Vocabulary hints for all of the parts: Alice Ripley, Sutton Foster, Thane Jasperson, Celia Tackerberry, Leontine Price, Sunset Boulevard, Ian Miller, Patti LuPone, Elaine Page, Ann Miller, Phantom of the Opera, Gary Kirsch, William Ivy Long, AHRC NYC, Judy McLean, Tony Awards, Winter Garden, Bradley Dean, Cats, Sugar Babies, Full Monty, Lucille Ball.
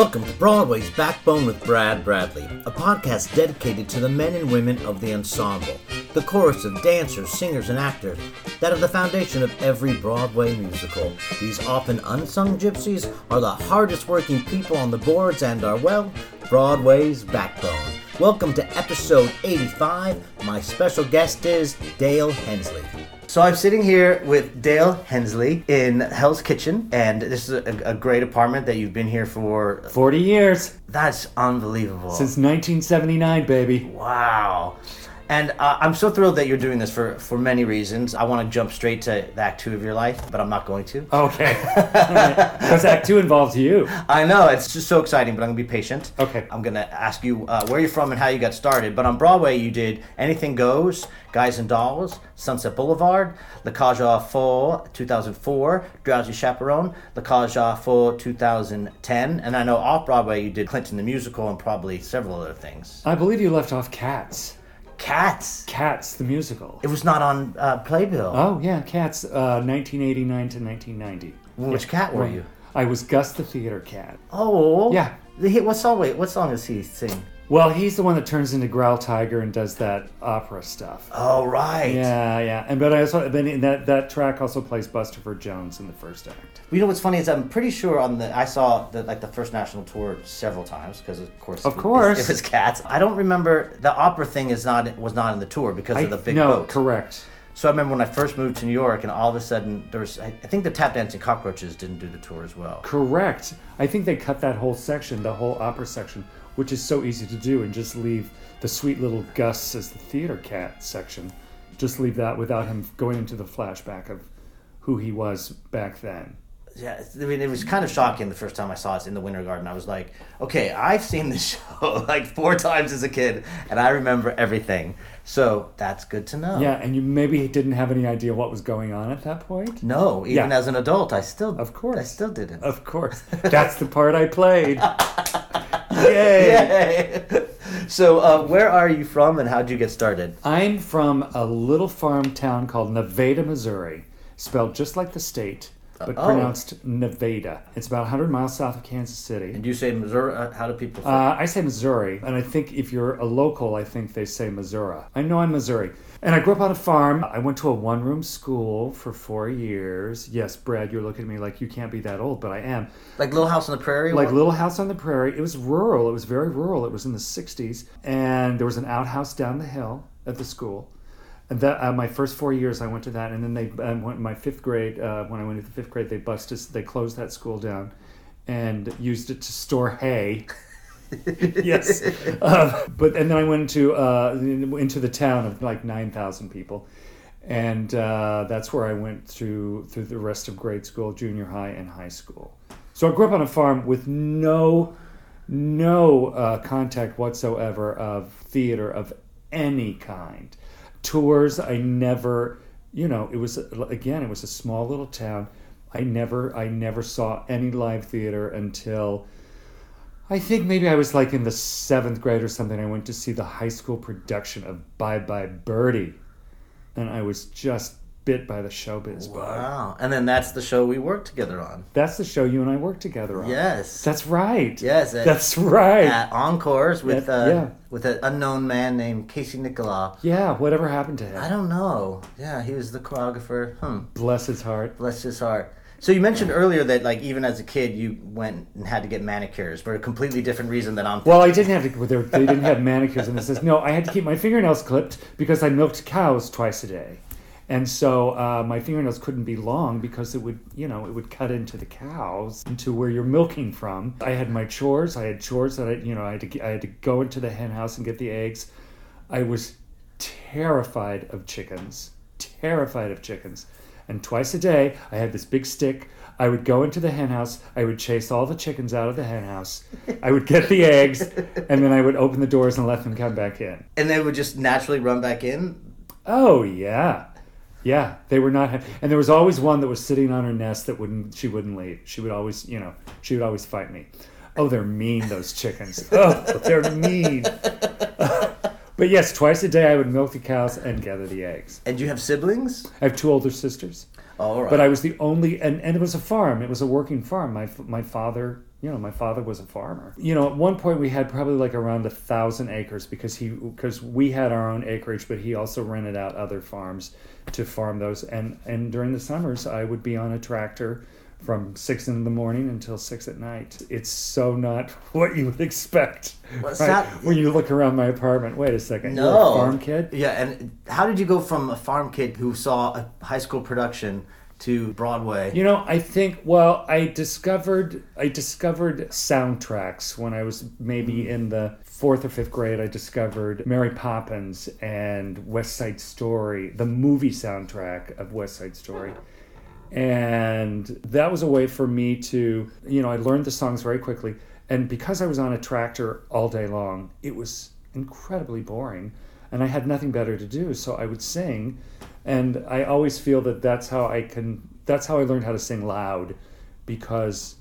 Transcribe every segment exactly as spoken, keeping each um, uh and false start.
Welcome to Broadway's Backbone with Brad Bradley, a podcast dedicated to the men and women of the ensemble, the chorus of dancers, singers, and actors that are the foundation of every Broadway musical. These often unsung gypsies are the hardest working people on the boards and are, well, Broadway's backbone. Welcome to episode eighty-five. My special guest is Dale Hensley. So I'm sitting here with Dale Hensley in Hell's Kitchen, and this is a, a great apartment that you've been here for... forty years. That's unbelievable. Since nineteen seventy-nine, baby. Wow. And uh, I'm so thrilled that you're doing this for, for many reasons. I want to jump straight to Act Two of your life, but I'm not going to. Okay. Because Act Two involves you. I know. It's just so exciting, but I'm going to be patient. Okay. I'm going to ask you uh, where you're from and how you got started. But on Broadway, you did Anything Goes, Guys and Dolls, Sunset Boulevard, La Cage aux Folles, two thousand four, Drowsy Chaperone, La Cage aux Folles, two thousand ten. And I know off-Broadway, you did Clinton the Musical and probably several other things. I believe you left off Cats. Cats. Cats, the musical. It was not on uh, Playbill. Oh, yeah, Cats, uh, nineteen eighty-nine to nineteen ninety. Which yeah. cat were right. you? I was Gus the theater cat. Oh. Yeah. He, what, song, wait, what song does he sing? Well, he's the one that turns into Growl Tiger and does that opera stuff. Oh, right. Yeah, yeah. And but I also then that that track also plays Bustopher Jones in the first act. You know what's funny is I'm pretty sure on the I saw the, like the first national tour several times because of course of course it, it was Cats. I don't remember the opera thing is not was not in the tour because I, of the big no, boat. No, correct. So I remember when I first moved to New York, and all of a sudden, there was, I think the Tap Dancing Cockroaches didn't do the tour as well. Correct. I think they cut that whole section, the whole opera section, which is so easy to do, and just leave the sweet little Gus as the theater cat section. Just leave that without him going into the flashback of who he was back then. Yeah, I mean, it was kind of shocking the first time I saw it in the Winter Garden. I was like, okay, I've seen this show like four times as a kid, and I remember everything. So that's good to know. Yeah, and you maybe didn't have any idea what was going on at that point? No, even yeah. as an adult, I still of course. I still didn't. Of course. That's the part I played. Yay! Yay. So uh, where are you from, and how did you get started? I'm from a little farm town called Nevada, Missouri, spelled just like the state. But oh. pronounced Nevada. It's about one hundred miles south of Kansas City. And you say Missouri? Uh, how do people say uh, I say Missouri. And I think if you're a local, I think they say Missouri. I know I'm Missouri. And I grew up on a farm. I went to a one-room school for four years. Yes, Brad, you're looking at me like you can't be that old, but I am. Like Little House on the Prairie? Like Little House on the Prairie. It was rural. It was very rural. It was in the sixties. And there was an outhouse down the hill at the school. That, uh, my first four years I went to that, and then they um, went, my fifth grade. Uh, when I went into the fifth grade, they busted, they closed that school down, and used it to store hay. Yes, uh, but and then I went into uh, into the town of like nine thousand people, and uh, that's where I went through through the rest of grade school, junior high, and high school. So I grew up on a farm with no no uh, contact whatsoever of theater of any kind. Tours, I never, you know, it was, again, it was a small little town. I never, I never saw any live theater until, I think maybe I was like in the seventh grade or something. I went to see the high school production of Bye Bye Birdie. And I was just bit by the showbiz bug. Wow. And then that's the show we worked together on. That's the show you and I worked together on. Yes. That's right. Yes. At, that's right. At Encores with at, a, yeah. with an unknown man named Casey Nicholaw. Yeah, whatever happened to him? I don't know. Yeah, he was the choreographer. Hmm. Bless his heart. Bless his heart. So you mentioned earlier that, like, even as a kid, you went and had to get manicures for a completely different reason than I'm thinking. Well, I didn't have to. They didn't have manicures in this. No, I had to keep my fingernails clipped because I milked cows twice a day. And so uh, my fingernails couldn't be long because it would, you know, it would cut into the cows, into where you're milking from. I had my chores. I had chores that I, you know, I had to, I had to go into the hen house and get the eggs. I was terrified of chickens, terrified of chickens. And twice a day, I had this big stick. I would go into the hen house. I would chase all the chickens out of the hen house. I would get the eggs, and then I would open the doors and let them come back in. And they would just naturally run back in? Oh, yeah. Yeah, they were not happy. And there was always one that was sitting on her nest that wouldn't, she wouldn't leave. She would always, you know, she would always fight me. Oh, they're mean, those chickens. Oh, they're mean. But yes, twice a day I would milk the cows and gather the eggs. And you have siblings? I have two older sisters. All right. But I was the only, and, and it was a farm. It was a working farm. My my father you know, my father was a farmer. You know, at one point we had probably like around a thousand acres because he, because we had our own acreage, but he also rented out other farms to farm those. And, and during the summers, I would be on a tractor from six in the morning until six at night. It's so not what you would expect. Well, right? not... When you look around my apartment, wait a second, no. You're a farm kid? Yeah, and how did you go from a farm kid who saw a high school production to Broadway? You know, I think, well, I discovered I discovered soundtracks when I was maybe in the fourth or fifth grade. I discovered Mary Poppins and West Side Story, the movie soundtrack of West Side Story. And that was a way for me to, you know, I learned the songs very quickly. And because I was on a tractor all day long, it was incredibly boring. And I had nothing better to do, so I would sing. And I always feel that that's how I can, that's how I learned how to sing loud, because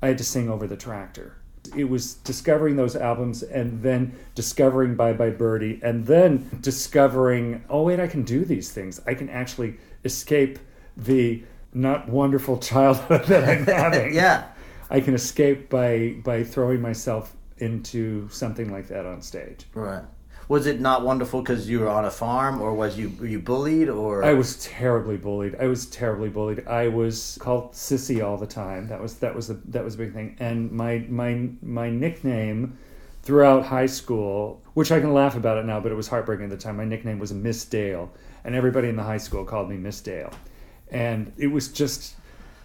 I had to sing over the tractor. It was discovering those albums and then discovering Bye Bye Birdie and then discovering, oh wait, I can do these things. I can actually escape the not wonderful childhood that I'm having. Yeah. I can escape by by throwing myself into something like that on stage. Right. Was it not wonderful because you were on a farm, or was you were you bullied, or? I was terribly bullied. I was terribly bullied. I was called sissy all the time. That was that was a that was a big thing. And my my my nickname throughout high school, which I can laugh about it now, but it was heartbreaking at the time. My nickname was Miss Dale, and everybody in the high school called me Miss Dale, and it was just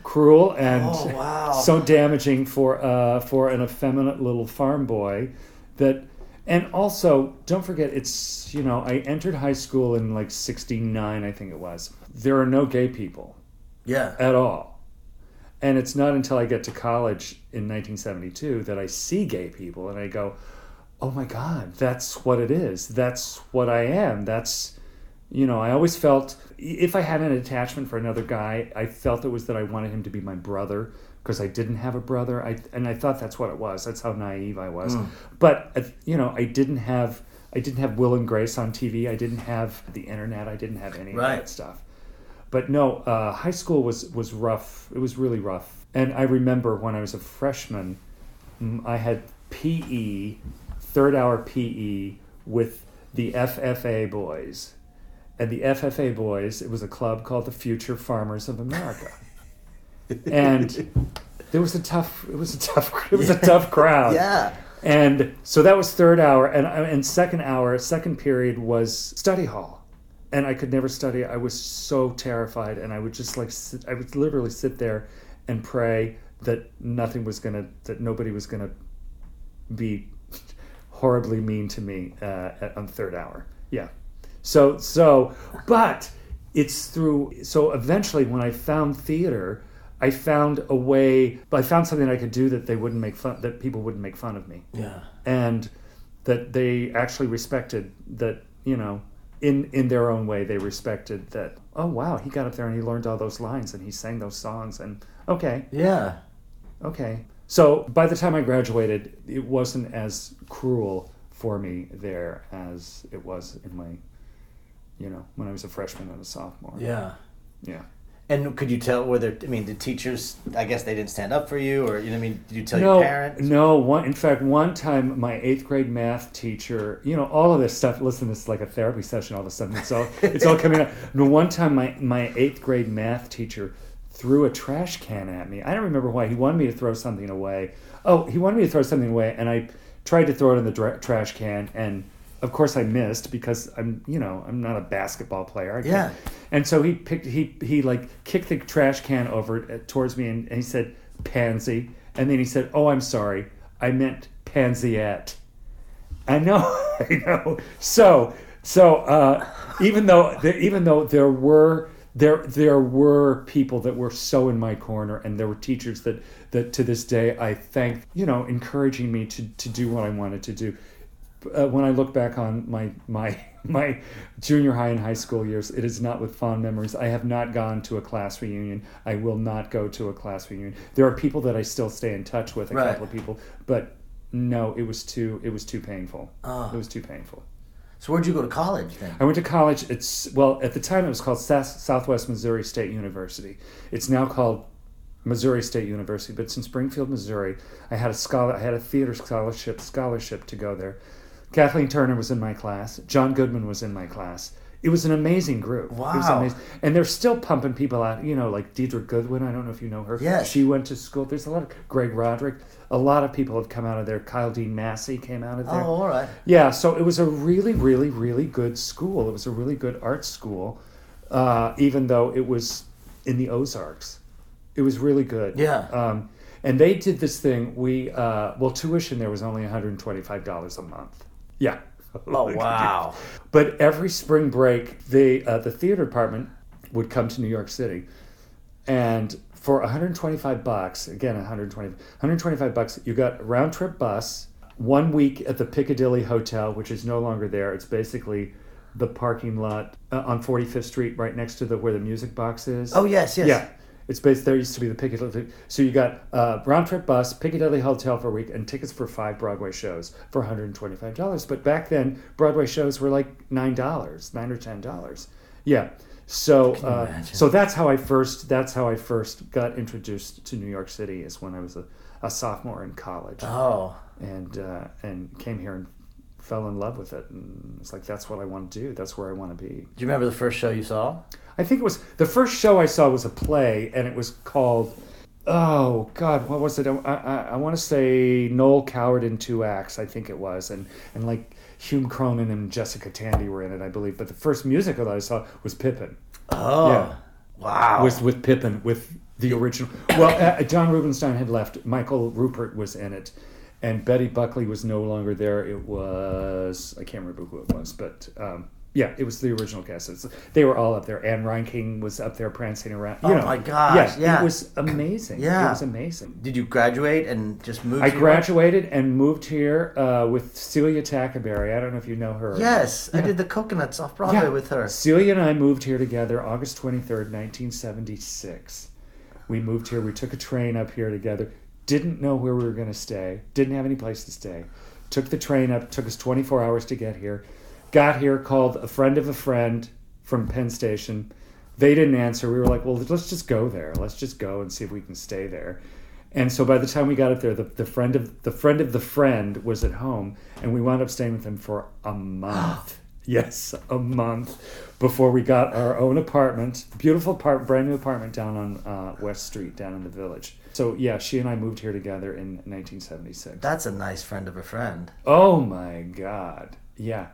cruel and oh, wow. so damaging for uh for an effeminate little farm boy that. And also, don't forget, it's, you know, I entered high school in like sixty-nine, I think it was. There are no gay people. Yeah. At all. And it's not until I get to college in nineteen seventy-two that I see gay people and I go, oh my God, that's what it is. That's what I am. That's, you know, I always felt, if I had an attachment for another guy, I felt it was that I wanted him to be my brother, because I didn't have a brother, I, and I thought that's what it was. That's how naive I was. Mm. But you know, I didn't have I didn't have Will and Grace on T V. I didn't have the internet. I didn't have any right. of that stuff. But no, uh, high school was was rough. It was really rough. And I remember when I was a freshman, I had P E, third hour P E with the F F A boys, and the F F A boys. It was a club called the Future Farmers of America. And there was a tough, it was a tough, it was yeah. a tough crowd. Yeah. And so that was third hour, and and second hour, second period was study hall, and I could never study. I was so terrified, and I would just like, sit, I would literally sit there and pray that nothing was gonna, that nobody was gonna be horribly mean to me uh, at, on third hour. Yeah. So so, but it's through. So eventually, when I found theater. I found a way, I found something I could do that they wouldn't make fun, that people wouldn't make fun of me. Yeah. And that they actually respected that, you know, in, in their own way, they respected that, oh wow, he got up there and he learned all those lines and he sang those songs and okay. Yeah. Okay. So by the time I graduated, it wasn't as cruel for me there as it was in my, you know, when I was a freshman and a sophomore. Yeah. Yeah. And could you tell, were there, I mean, the teachers, I guess they didn't stand up for you, or, you know what I mean, did you tell no, your parents? No, one, in fact, one time my eighth grade math teacher, you know, all of this stuff, listen, this is like a therapy session all of a sudden, it's all, it's all coming out. No, one time my, my eighth grade math teacher threw a trash can at me. I don't remember why, he wanted me to throw something away. Oh, he wanted me to throw something away, and I tried to throw it in the dra- trash can, and... Of course, I missed because I'm, you know, I'm not a basketball player. I yeah. And so he picked, he he like kicked the trash can over towards me, and, and he said, "Pansy," and then he said, "Oh, I'm sorry, I meant Pansyette." I know, I know. So so uh, even though there, even though there were there there were people that were so in my corner, and there were teachers that that to this day I thank, you know, encouraging me to to do what I wanted to do. Uh, when I look back on my, my my junior high and high school years, it is not with fond memories. I have not gone to a class reunion. I will not go to a class reunion. There are people that I still stay in touch with, a right. couple of people, but no, it was too it was too painful. Oh. It was too painful. So where'd you go to college then? I went to college. It's well, at the time it was called Southwest Missouri State University. It's now called Missouri State University, but it's in Springfield, Missouri. I had a scholar, I had a theater scholarship scholarship to go there. Kathleen Turner was in my class. John Goodman was in my class. It was an amazing group. Wow. It was amazing. And they're still pumping people out, you know, like Deidre Goodwin. I don't know if you know her. Yes. She went to school. There's a lot of... Greg Roderick. A lot of people have come out of there. Kyle Dean Massey came out of there. Oh, all right. Yeah, so it was a really, really, really good school. It was a really good art school, uh, even though it was in the Ozarks. It was really good. Yeah. Um, and they did this thing. We uh, Well, tuition there was only one hundred twenty-five dollars a month. Yeah. Oh, wow. But every spring break, the, uh, the theater department would come to New York City. And for one hundred twenty-five bucks, again, one hundred twenty, one hundred twenty-five bucks, you got a round-trip bus, one week at the Piccadilly Hotel, which is no longer there. It's basically the parking lot uh, on forty-fifth Street right next to the where the music box is. Oh, yes, yes. Yeah. It's based, there used to be the Piccadilly. So you got a uh, round-trip bus, Piccadilly Hotel for a week, and tickets for five Broadway shows for one hundred twenty-five dollars. But back then, Broadway shows were like nine dollars, nine or ten dollars. Yeah. So uh, so that's how I first that's how I first got introduced to New York City, is when I was a, a sophomore in college. Oh. And, uh, and came here and fell in love with it. And it's like, that's what I want to do. That's where I want to be. Do you remember the first show you saw? I think it was, the first show I saw was a play, and it was called, oh, God, what was it? I, I, I want to say Noel Coward in Two Acts, I think it was. And, and like Hume Cronin and Jessica Tandy were in it, I believe. But the first musical that I saw was Pippin. Oh, yeah. Wow. Was with Pippin, with the original. Well, uh, John Rubinstein had left. Michael Rupert was in it. And Betty Buckley was no longer there. It was, I can't remember who it was, but... Um, yeah, it was the original cast. It's, they were all up there. Anne Reinking was up there prancing around. You oh, know. my gosh. Yeah, yeah. It was amazing. Yeah. It was amazing. Did you graduate and just move I here? I graduated and moved here uh, with Celia Tackerberry. I don't know if you know her. Yes. Yeah. I did the Coconuts off Broadway yeah. with her. Celia and I moved here together August twenty-third, nineteen seventy-six. We moved here. We took a train up here together. Didn't know where we were going to stay. Didn't have any place to stay. Took the train up. Took us twenty-four hours to get here. Got here, called a friend of a friend from Penn Station. They didn't answer. We were like, well, let's just go there. Let's just go and see if we can stay there. And so by the time we got up there, the, the friend of the friend of the friend was at home, and we wound up staying with him for a month. Yes, a month before we got our own apartment. Beautiful part, brand new apartment down on uh, West Street, down in the Village. So yeah, she and I moved here together in nineteen seventy-six. That's a nice friend of a friend. Oh my God. Yeah.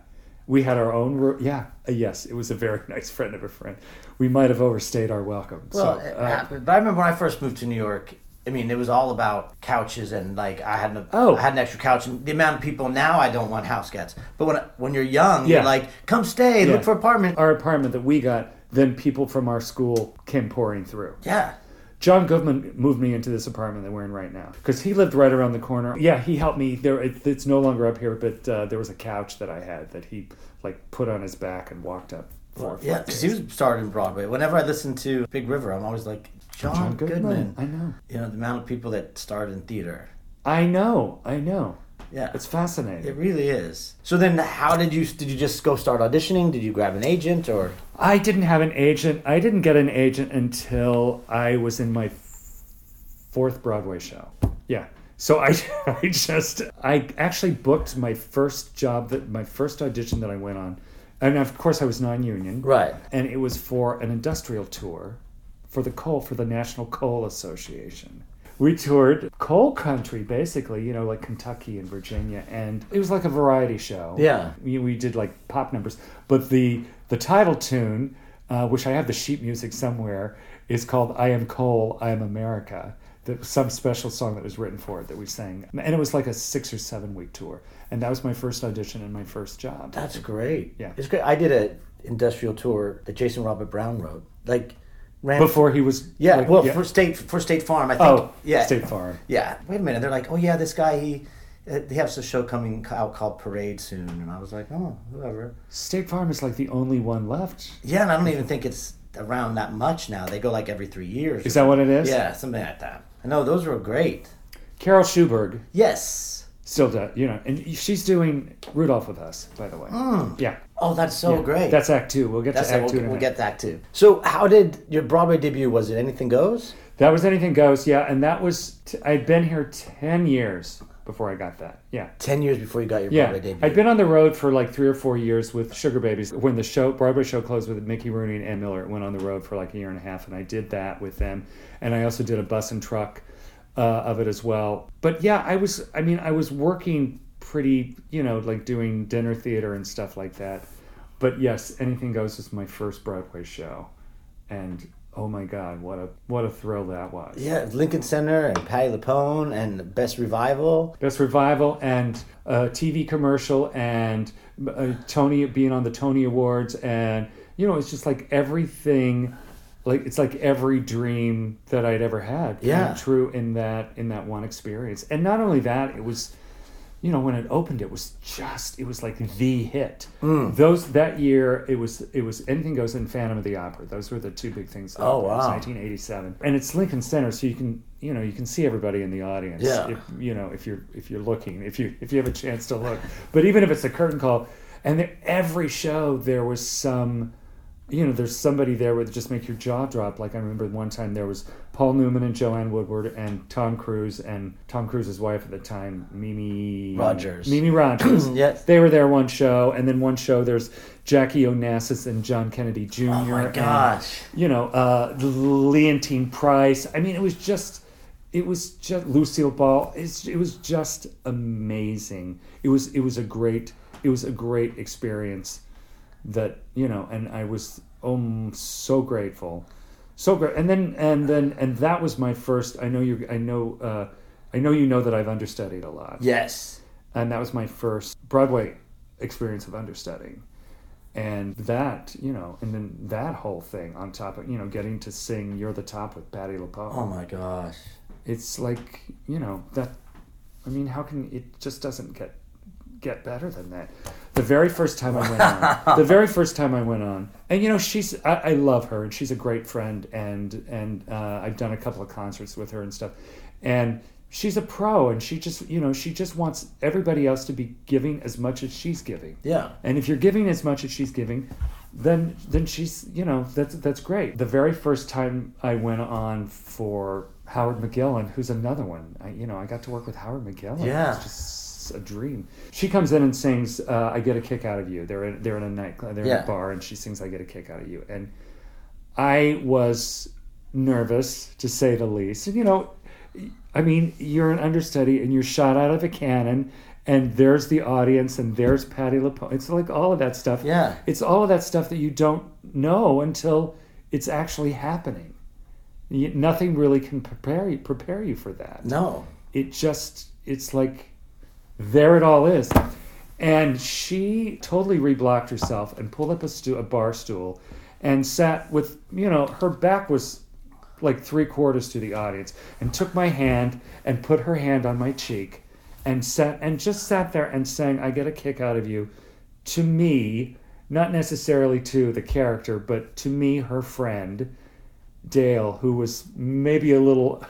We had our own room. Yeah, yes, it was a very nice friend of a friend. We might have overstayed our welcome. Well, so, uh, but I remember when I first moved to New York, I mean, it was all about couches, and like I had an, oh. I had an extra couch. And the amount of people now, I don't want house cats. But when when you're young, yeah. you're like, come stay, yeah. look for an apartment. Our apartment that we got, then people from our school came pouring through. Yeah. John Goodman moved me into this apartment that we're in right now because he lived right around the corner. Yeah, he helped me. There, it, it's no longer up here, but uh, there was a couch that I had that he like put on his back and walked up for. Yeah, because he was started in Broadway. Whenever I listen to Big River, I'm always like John, John Goodman. Goodman. I know. You know the amount of people that started in theater. I know. I know. Yeah, it's fascinating. It really is. So then, how did you did you just go start auditioning? Did you grab an agent or? I didn't have an agent. I didn't get an agent until I was in my fourth Broadway show. Yeah. So I, I just I actually booked my first job that my first audition that I went on, and of course I was non-union. Right. And it was for an industrial tour, for the coal for the National Coal Association. We toured coal country, basically, you know, like Kentucky and Virginia, and it was like a variety show. Yeah. We, we did, like, pop numbers. But the the title tune, uh, which I have the sheet music somewhere, is called I Am Coal, I Am America, that some special song that was written for it that we sang. And it was like a six- or seven-week tour. And that was my first audition and my first job. That's great. Yeah. It's great. I did an industrial tour that Jason Robert Brown wrote, like... Ran Before he was... Yeah, like, well, yeah. for State for State Farm, I think. Oh, yeah. State Farm. Yeah. Wait a minute. They're like, oh, yeah, this guy, he he has a show coming out called Parade soon. And I was like, oh, whoever. State Farm is like the only one left. Yeah, and I don't even think it's around that much now. They go like every three years. Is that what it is? Yeah, something like that. I know, those were great. Carol Schuberg. Yes. Still does, you know. And she's doing Rudolph with us, by the way. Mm. Yeah. Oh, that's so yeah. great. That's Act Two. We'll get that's to Act it. Two. We'll, we'll get to Act Two. So how did your Broadway debut, was it Anything Goes? That was Anything Goes, yeah. And that was, t- I'd been here ten years before I got that, yeah. ten years before you got your Broadway yeah. debut. I'd been on the road for like three or four years with Sugar Babies. When the show Broadway show closed with Mickey Rooney and Ann Miller, it went on the road for like a year and a half, and I did that with them. And I also did a bus and truck uh, of it as well. But yeah, I was, I mean, I was working pretty, you know, like doing dinner theater and stuff like that. But yes, Anything Goes was my first Broadway show. And oh my God, what a what a thrill that was. Yeah, Lincoln Center and Patti LuPone and Best Revival. Best Revival and a T V commercial and uh, Tony being on the Tony Awards. And, you know, it's just like everything, like it's like every dream that I'd ever had came yeah. true in that in that one experience. And not only that, it was, you know, when it opened, it was just, it was like the hit. Mm. Those, that year, it was, it was Anything Goes in Phantom of the Opera. Those were the two big things. That oh, wow. It was nineteen eighty-seven. And it's Lincoln Center, so you can, you know, you can see everybody in the audience. Yeah. If, you know, if you're, if you're looking, if you, if you have a chance to look. But even if it's a curtain call, and there, every show there was some, you know, there's somebody there that just make your jaw drop. Like I remember one time there was Paul Newman and Joanne Woodward and Tom Cruise and Tom Cruise's wife at the time, Mimi Rogers. Mimi Rogers. Yes. They were there one show, and then one show there's Jackie Onassis and John Kennedy Junior Oh my gosh. And, you know, uh, Leontine Price. I mean, it was just, it was just Lucille Ball. It's, it was just amazing. It was, it was a great, it was a great experience that, you know, and I was um, so grateful. So great, and then and then and that was my first. I know you. I know. Uh, I know you know that I've understudied a lot. Yes. And that was my first Broadway experience of understudying, and that you know, and then that whole thing on top of you know getting to sing "You're the Top" with Patti LuPone. Oh my gosh! It's like you know that. I mean, how can it just doesn't get get better than that? The very first time I went on, the very first time I went on, and you know she's, I, I love her and she's a great friend and and uh, I've done a couple of concerts with her and stuff, and she's a pro and she just you know she just wants everybody else to be giving as much as she's giving. Yeah. And if you're giving as much as she's giving, then then she's you know that's that's great. The very first time I went on for Howard McGillin, who's another one, I, you know I got to work with Howard McGillin. Yeah. It's just a dream. She comes in and sings uh, I Get a Kick Out of You. They're in, they're in a nightclub, they're yeah. in a bar, and she sings I Get a Kick Out of You. And I was nervous, to say the least. And you know, I mean, you're an understudy and you're shot out of a cannon, and there's the audience, and there's Patti LuPone. It's like all of that stuff. Yeah. It's all of that stuff that you don't know until it's actually happening. You, nothing really can prepare you, prepare you for that. No. It just, it's like, there it all is. And she totally reblocked herself and pulled up a, stu- a bar stool and sat with, you know, her back was like three quarters to the audience, and took my hand and put her hand on my cheek and sat and just sat there and sang I Get a Kick Out of You to me, not necessarily to the character, but to me, her friend, Dale, who was maybe a little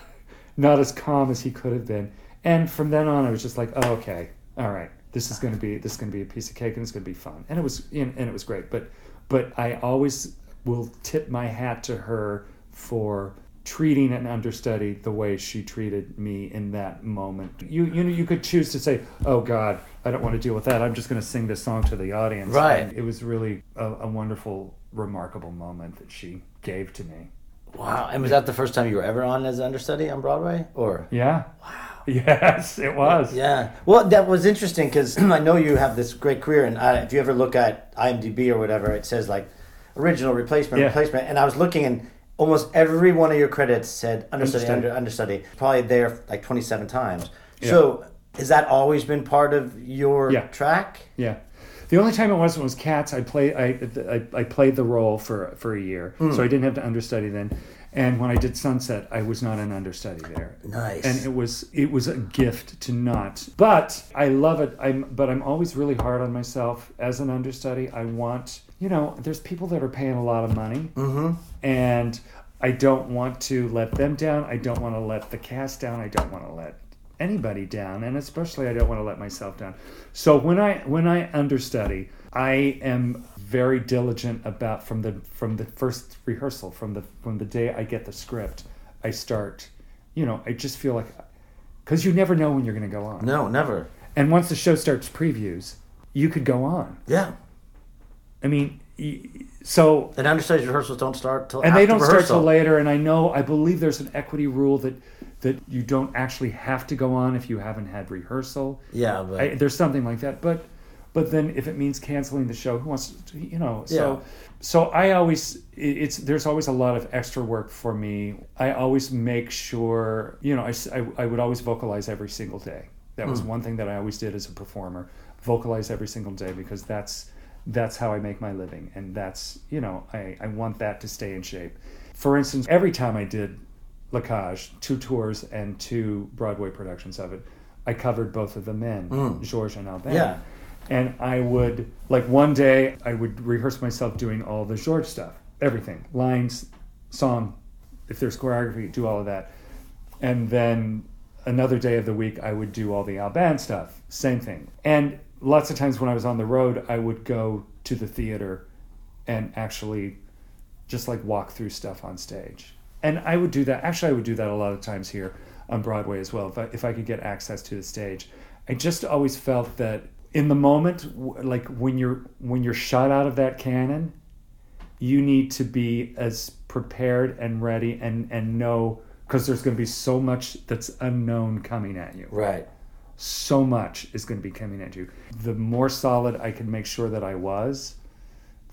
not as calm as he could have been. And from then on, I was just like, "Oh, okay, all right. This is going to be this is going to be a piece of cake, and it's going to be fun." And it was, and it was great. But, but I always will tip my hat to her for treating an understudy the way she treated me in that moment. You, you know, you could choose to say, "Oh God, I don't want to deal with that. I'm just going to sing this song to the audience." Right. And it was really a, a wonderful, remarkable moment that she gave to me. Wow. And was that the first time you were ever on as an understudy on Broadway? Or yeah. Wow. Yes, it was. Yeah. Well, that was interesting because I know you have this great career, and I, if you ever look at IMDb or whatever, it says like original, replacement, yeah. replacement. And I was looking, and almost every one of your credits said understudy, understudy, under, understudy. Probably there like twenty-seven times. Yeah. So has that always been part of your yeah. track? Yeah. The only time it wasn't was Cats. I play I I, I played the role for for a year, mm. so I didn't have to understudy then. And when I did Sunset, I was not an understudy there. Nice. And it was it was a gift to not. But I love it. I'm but I'm always really hard on myself as an understudy. I want you know there's people that are paying a lot of money, mm-hmm. and I don't want to let them down. I don't want to let the cast down. I don't want to let anybody down, and especially I don't want to let myself down. So when I when I understudy, I am very diligent about from the from the first rehearsal, from the from the day I get the script I start, you know, I just feel like, because you never know when you're going to go on. No, never. And once the show starts previews, you could go on. Yeah. I mean, so... And understage rehearsals don't start till after rehearsal. And they don't start till later, and I know, I believe there's an equity rule that that you don't actually have to go on if you haven't had rehearsal. Yeah, but... I, there's something like that, but... But then, if it means canceling the show, who wants to, you know? So, yeah. so I always, it's there's always a lot of extra work for me. I always make sure, you know, I, I, I would always vocalize every single day. That was mm. one thing that I always did as a performer, vocalize every single day, because that's that's how I make my living, and that's, you know, I, I want that to stay in shape. For instance, every time I did La Cage, two tours and two Broadway productions of it, I covered both of the men, mm. Georges and Albert. Yeah. And I would, like one day, I would rehearse myself doing all the Georges stuff. Everything. Lines, song, if there's choreography, do all of that. And then another day of the week, I would do all the Alban stuff. Same thing. And lots of times when I was on the road, I would go to the theater and actually just like walk through stuff on stage. And I would do that. Actually, I would do that a lot of times here on Broadway as well, if I, if I could get access to the stage. I just always felt that in the moment, like when you're when you're shot out of that cannon, you need to be as prepared and ready and, and know, because there's going to be so much that's unknown coming at you. Right. So much is going to be coming at you. The more solid I can make sure that I was,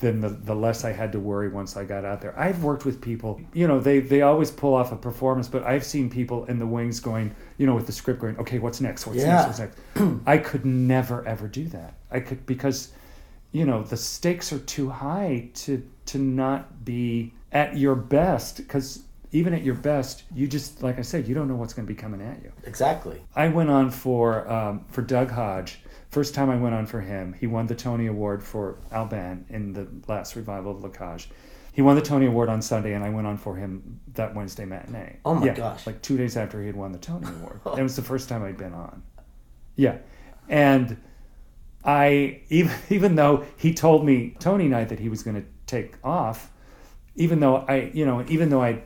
then the, the less I had to worry once I got out there. I've worked with people, you know, they, they always pull off a performance, but I've seen people in the wings going, you know, with the script going, okay, what's next? What's yeah. next? What's next? I could never, ever do that. I could, because, you know, the stakes are too high to, to not be at your best, because even at your best, you just, like I said, you don't know what's going to be coming at you. Exactly. I went on for um, for Doug Hodge. First time I went on for him, he won the Tony Award for Alban in the last revival of La Cage. He won the Tony Award on Sunday, and I went on for him that Wednesday matinee. Oh my yeah, gosh. Like two days after he had won the Tony Award. That was the first time I'd been on. Yeah. And I, even, even though he told me Tony night that he was going to take off, even though I, you know, even though I'd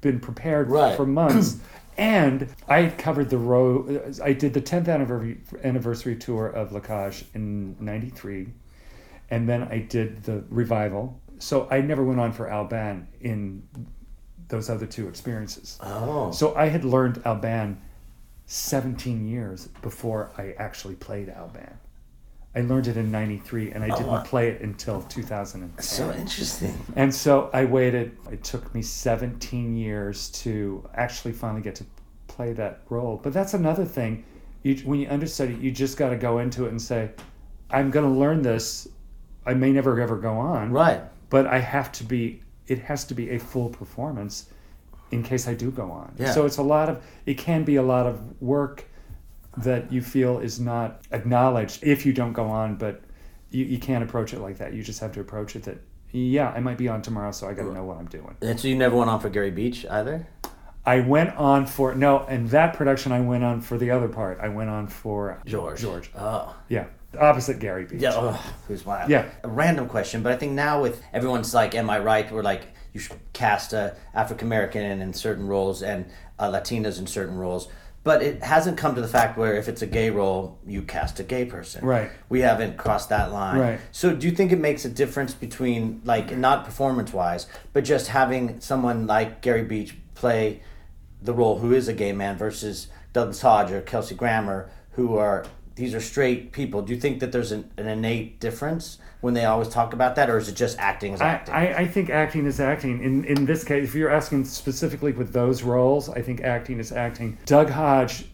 been prepared right. for months. And I covered the road. I did the tenth anniversary anniversary tour of La Cage in ninety-three, and then I did the revival. So I never went on for Alban in those other two experiences. Oh. So I had learned Alban seventeen years before I actually played Alban. I learned it in ninety-three, and I didn't oh, wow. play it until two thousand ten. So interesting. And so I waited. It took me seventeen years to actually finally get to play that role. But that's another thing. You, when you understudy, you just got to go into it and say, I'm going to learn this. I may never ever go on. Right. But I have to be, it has to be a full performance in case I do go on. Yeah. So it's a lot of, it can be a lot of work that you feel is not acknowledged if you don't go on, but you, you can't approach it like that. You just have to approach it that, yeah, I might be on tomorrow, so I got to know what I'm doing. And so you never went on for Gary Beach either? I went on for, no, and that production I went on for the other part. I went on for... George. George. Oh. Yeah. Opposite Gary Beach. Yeah, oh, who's wild. Yeah. A random question, but I think now with everyone's like, am I right? We're like, you should cast a African-American in certain roles and uh, Latinas in certain roles. But it hasn't come to the fact where if it's a gay role, you cast a gay person. Right. We haven't crossed that line. Right. So do you think it makes a difference between, like, not performance-wise, but just having someone like Gary Beach play the role who is a gay man versus Douglas Hodge or Kelsey Grammer, who are, these are straight people. Do you think that there's an, an innate difference when they always talk about that, or is it just acting is acting? I, I, I think acting is acting. In in this case, if you're asking specifically with those roles, I think acting is acting. Doug Hodge,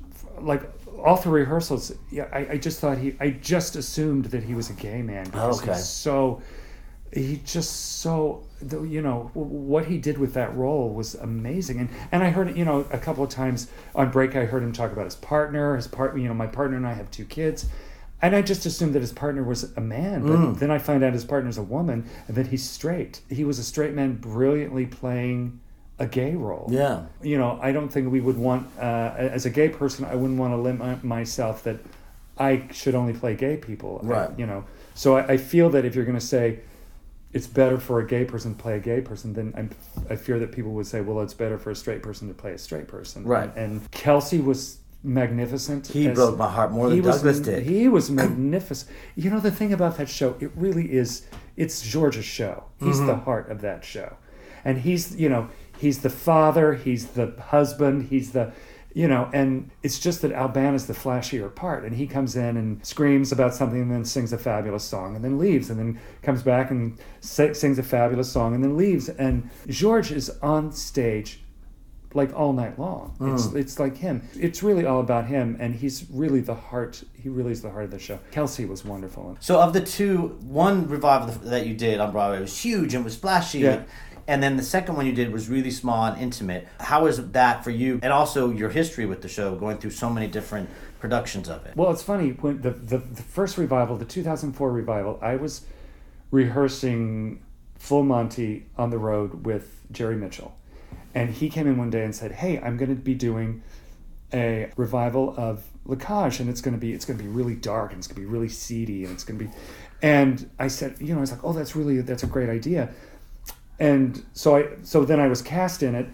like all through rehearsals, yeah, I, I just thought he, I just assumed that he was a gay man. Because okay. He's so, he just so, you know, what he did with that role was amazing. And and I heard, you know, a couple of times on break, I heard him talk about his partner, his partner, you know, my partner and I have two kids. And I just assumed that his partner was a man, but mm. then I find out his partner's a woman, and that he's straight. He was a straight man brilliantly playing a gay role. Yeah. You know, I don't think we would want, uh, as a gay person, I wouldn't want to limit myself that I should only play gay people. Right. I, you know, so I, I feel that if you're going to say, it's better for a gay person to play a gay person than I'm, I fear that people would say, well, it's better for a straight person to play a straight person. Right. And Kelsey was magnificent. He as, broke my heart more than Douglas was, did. He was magnificent. You know, the thing about that show, it really is, it's George's show. He's mm-hmm. the heart of that show. And he's, you know, he's the father, he's the husband, he's the... You know, and it's just that Albana's the flashier part, and he comes in and screams about something and then sings a fabulous song and then leaves and then comes back and say, sings a fabulous song and then leaves. And George is on stage like all night long. Mm. It's it's like him. It's really all about him, and he's really the heart. He really is the heart of the show. Kelsey was wonderful. So of the two, one revival that you did on Broadway was huge and was splashy. Yeah. And then the second one you did was really small and intimate. How is that for you? And also your history with the show, going through so many different productions of it. Well, it's funny. When the, the, the first revival, the two thousand four revival, I was rehearsing Full Monty on the road with Jerry Mitchell. And he came in one day and said, hey, I'm going to be doing a revival of La Cage, and it's going to be it's going to be really dark, and it's going to be really seedy, and it's going to be... And I said, you know, I was like, oh, that's really, that's a great idea. And so I, so then I was cast in it,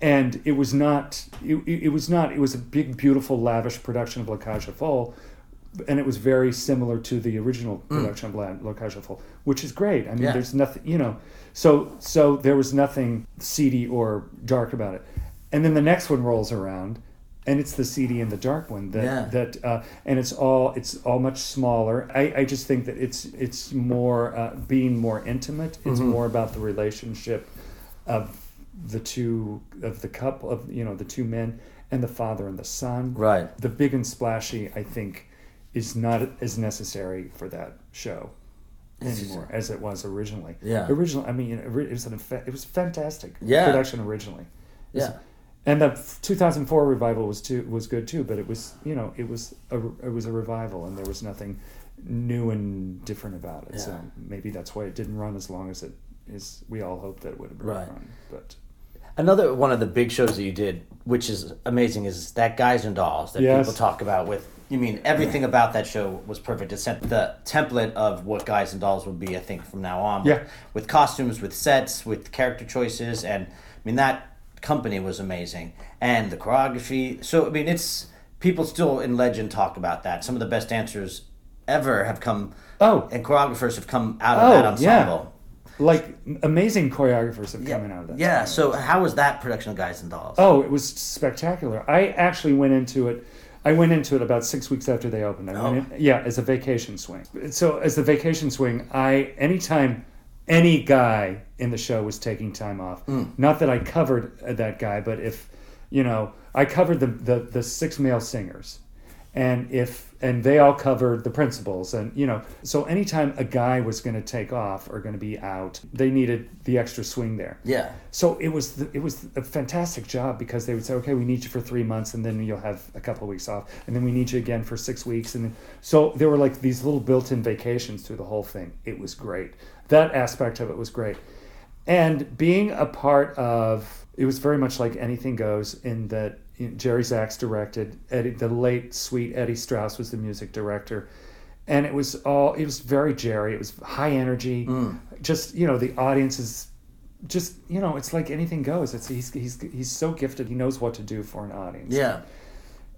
and it was not, it, it was not, it was a big, beautiful, lavish production of La Cage aux Folles, and it was very similar to the original production mm. of La Cage aux Folles, which is great. I mean, yeah. there's nothing, you know, so, so there was nothing seedy or dark about it. And then the next one rolls around, and it's the seedy and the dark one that, yeah. that, uh, and it's all, it's all much smaller. I, I just think that it's, it's more, uh, being more intimate. It's mm-hmm. more about the relationship of the two, of the couple of, you know, the two men and the father and the son. Right. The big and splashy, I think, is not as necessary for that show anymore as it was originally. Yeah. Originally, I mean, it was an, it was fantastic yeah. production originally. It yeah. Was, and the two thousand four revival was too was good too, but it was you know it was a it was a revival, and there was nothing new and different about it. Yeah. So maybe that's why it didn't run as long as it is. We all hoped that it would have been right. run. But another one of the big shows that you did, which is amazing, is that Guys and Dolls that yes. people talk about. With you mean everything about that show was perfect. It sent the template of what Guys and Dolls would be, I think, from now on. Yeah. With costumes, with sets, with character choices, and I mean that. Company was amazing, and the choreography. So I mean, it's people still in legend talk about that. Some of the best dancers ever have come. Oh, and choreographers have come out of oh, that ensemble. Yeah. Like amazing choreographers have yeah. come out of that. Yeah. Ensemble. So how was that production of Guys and Dolls? Oh, it was spectacular. I actually went into it. I went into it about six weeks after they opened. I oh. went in, yeah, as a vacation swing. So as the vacation swing, I anytime. Any guy in the show was taking time off. Mm. Not that I covered that guy, but if, you know, I covered the, the, the six male singers, and if and they all covered the principals, and you know, so anytime a guy was going to take off or going to be out, they needed the extra swing there. Yeah. So it was the, it was a fantastic job, because they would say, okay, we need you for three months, and then you'll have a couple of weeks off, and then we need you again for six weeks, and then, so there were like these little built-in vacations through the whole thing. It was great. That aspect of it was great. And being a part of, it was very much like Anything Goes, in that Jerry Zaks directed, Eddie, the late, sweet Eddie Strauss was the music director. And it was all, it was very Jerry. It was high energy. Mm. Just, you know, the audience is just, you know, it's like Anything Goes. It's he's he's he's so gifted. He knows what to do for an audience. Yeah.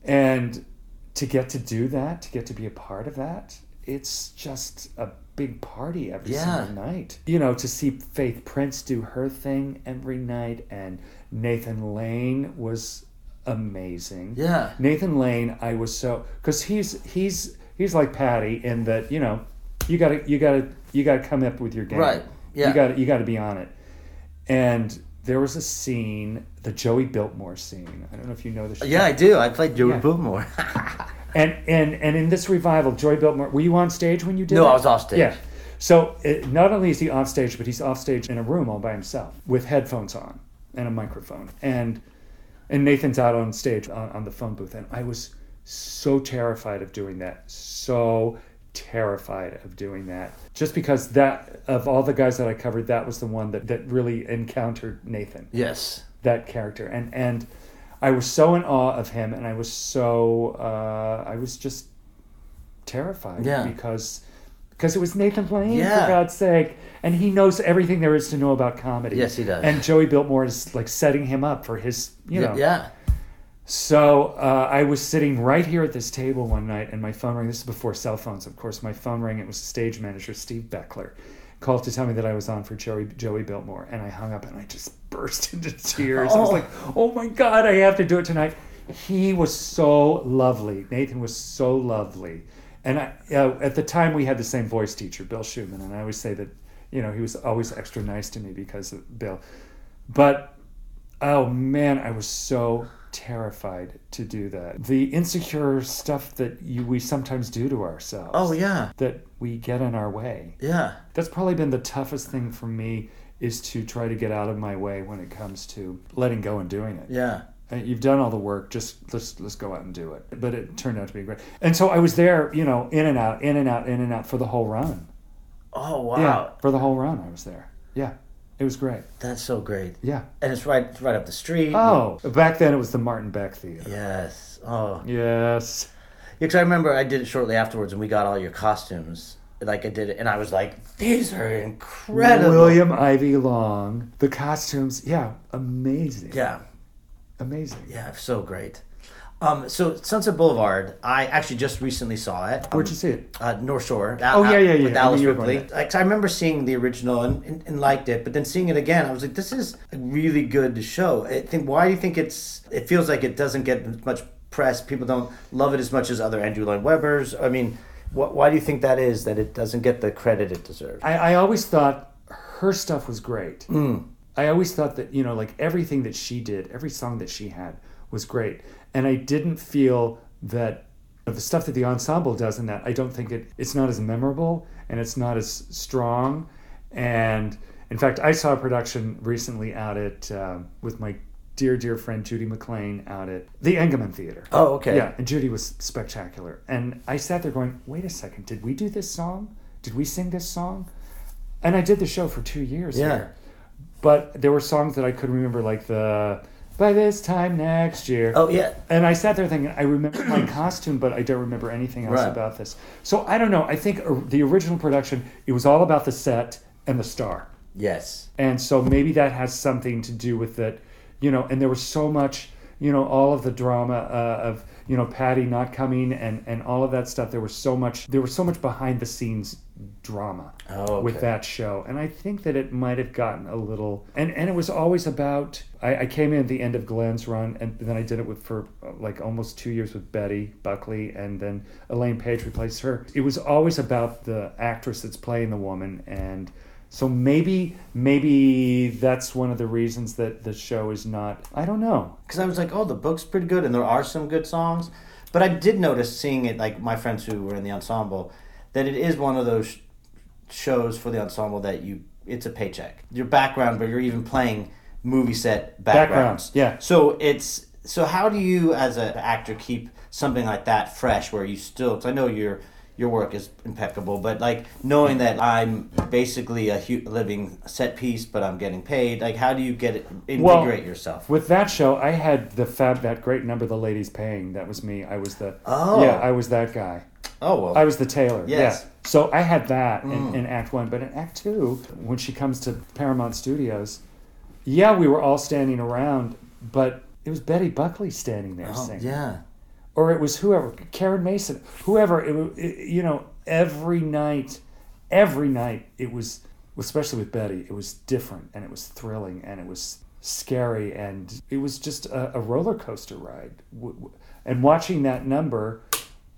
And to get to do that, to get to be a part of that, it's just a big party every yeah. single night. You know, to see Faith Prince do her thing every night, and Nathan Lane was amazing. Yeah. Nathan Lane, I was so, because he's he's he's like Patty in that, you know, you gotta you gotta you gotta come up with your game. Right. Yeah. You gotta you gotta be on it. And there was a scene, the Joey Biltmore scene. I don't know if you know the show. Yeah, I do. I played Joey yeah. Biltmore. And, and and in this revival, Joey Biltmore, were you on stage when you did No, that? I was off stage. Yeah. So it, not only is he off stage, but he's off stage in a room all by himself with headphones on and a microphone. And and Nathan's out on stage on, on the phone booth. And I was so terrified of doing that. So terrified of doing that. Just because that, of all the guys that I covered, that was the one that, that really encountered Nathan. Yes. That character. And and... I was so in awe of him, and I was so, uh, I was just terrified yeah. because Because it was Nathan Lane, yeah. for God's sake. And he knows everything there is to know about comedy. Yes, he does. And Joey Biltmore is like setting him up for his, you know. Yeah. So uh, I was sitting right here at this table one night and my phone rang. This is before cell phones, of course. My phone rang. It was stage manager Steve Beckler. Called to tell me that I was on for Joey, Joey Biltmore. And I hung up and I just burst into tears. Oh. I was like, oh my God, I have to do it tonight. He was so lovely. Nathan was so lovely. And I, uh, at the time, we had the same voice teacher, Bill Schumann, and I always say that, you know, he was always extra nice to me because of Bill. But, oh man, I was so terrified to do that. The insecure stuff that you, we sometimes do to ourselves. Oh, yeah. That we get in our way. Yeah. That's probably been the toughest thing for me, is to try to get out of my way when it comes to letting go and doing it. Yeah. You've done all the work, just let's let's go out and do it. But it turned out to be great. And so I was there, you know, in and out, in and out, in and out for the whole run. Oh, wow. Yeah, for the whole run I was there. Yeah, it was great. That's so great. Yeah. And it's right it's right up the street. Oh, back then it was the Martin Beck Theater. Yes. Oh. Yes. Because I remember I did it shortly afterwards and we got all your costumes. Like I did it, and I was like, these are incredible. William Ivy Long, the costumes, yeah, amazing. Yeah. Amazing. Yeah, so great. Um, so Sunset Boulevard, I actually just recently saw it. Um, Where'd you see it? Uh, North Shore. Oh, uh, yeah, yeah, yeah. With Alice Ripley. Like, I remember seeing the original and, and, and liked it, but then seeing it again, I was like, this is a really good show. I think, why do you think it's, it feels like it doesn't get much press? People don't love it as much as other Andrew Lloyd Webbers. I mean, wh- why do you think that is, that it doesn't get the credit it deserves? I, I always thought her stuff was great. Mm. I always thought that, you know, like everything that she did, every song that she had was great. And I didn't feel that the stuff that the ensemble does in that, I don't think it, it's not as memorable and it's not as strong. And in fact, I saw a production recently out at, uh, with my dear, dear friend Judy McLean out at the Engelman Theater. Oh, okay. Yeah, and Judy was spectacular. And I sat there going, wait a second, did we do this song? Did we sing this song? And I did the show for two years yeah. here. But there were songs that I couldn't remember, like the "By This Time Next Year." Oh, yeah. And I sat there thinking, I remember my costume, but I don't remember anything else right. about this. So I don't know. I think the original production, it was all about the set and the star. Yes. And so maybe that has something to do with it, you know, and there was so much, you know, all of the drama uh, of, you know, Patty not coming and, and all of that stuff. There was so much, there was so much behind the scenes drama oh, okay. with that show. And I think that it might have gotten a little, and, and it was always about, I, I came in at the end of Glenn's run, and then I did it with for like almost two years with Betty Buckley, and then Elaine Page replaced her. It was always about the actress that's playing the woman. And so maybe maybe that's one of the reasons that the show is not, I don't know. Because I was like, oh, the book's pretty good and there are some good songs. But I did notice seeing it, like my friends who were in the ensemble, that it is one of those shows for the ensemble that you, it's a paycheck. Your background, but you're even playing movie set backgrounds. Backgrounds, yeah. So it's, so how do you as an actor keep something like that fresh where you still, because I know your your work is impeccable, but like knowing that I'm basically a hu- living set piece, but I'm getting paid, like how do you get it, invigorate well, yourself? With that show, I had the fab, that great number, The Ladies Paying, that was me. I was the, oh. yeah, I was that guy. Oh, well. I was the tailor. Yes. Yeah. So I had that in, mm. in Act One. But in Act Two, when she comes to Paramount Studios, yeah, we were all standing around, but it was Betty Buckley standing there oh, singing. Yeah. Or it was whoever, Karen Mason, whoever. It, it, you know, every night, every night, it was, especially with Betty, it was different and it was thrilling and it was scary and it was just a, a roller coaster ride. And watching that number...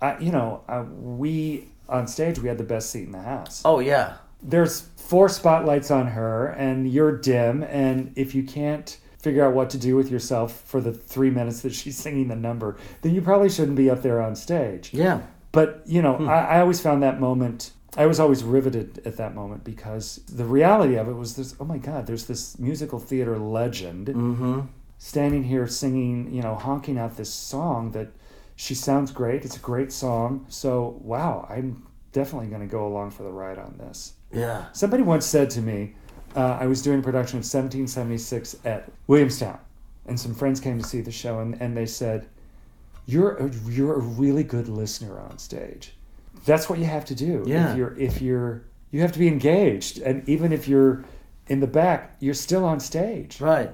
I, you know, uh, we, on stage, we had the best seat in the house. Oh, yeah. There's four spotlights on her, and you're dim, and if you can't figure out what to do with yourself for the three minutes that she's singing the number, then you probably shouldn't be up there on stage. Yeah. But, you know, hmm. I, I always found that moment, I was always riveted at that moment, because the reality of it was this, oh my God, there's this musical theater legend mm-hmm. standing here singing, you know, honking out this song that, she sounds great. It's a great song. So, wow, I'm definitely going to go along for the ride on this. Yeah. Somebody once said to me, uh, I was doing a production of seventeen seventy-six at Williamstown, and some friends came to see the show, and, and they said, you're a, you're a really good listener on stage. that's what you have to do. Yeah. If you're, if you're, you have to be engaged. And even if you're in the back, you're still on stage. Right.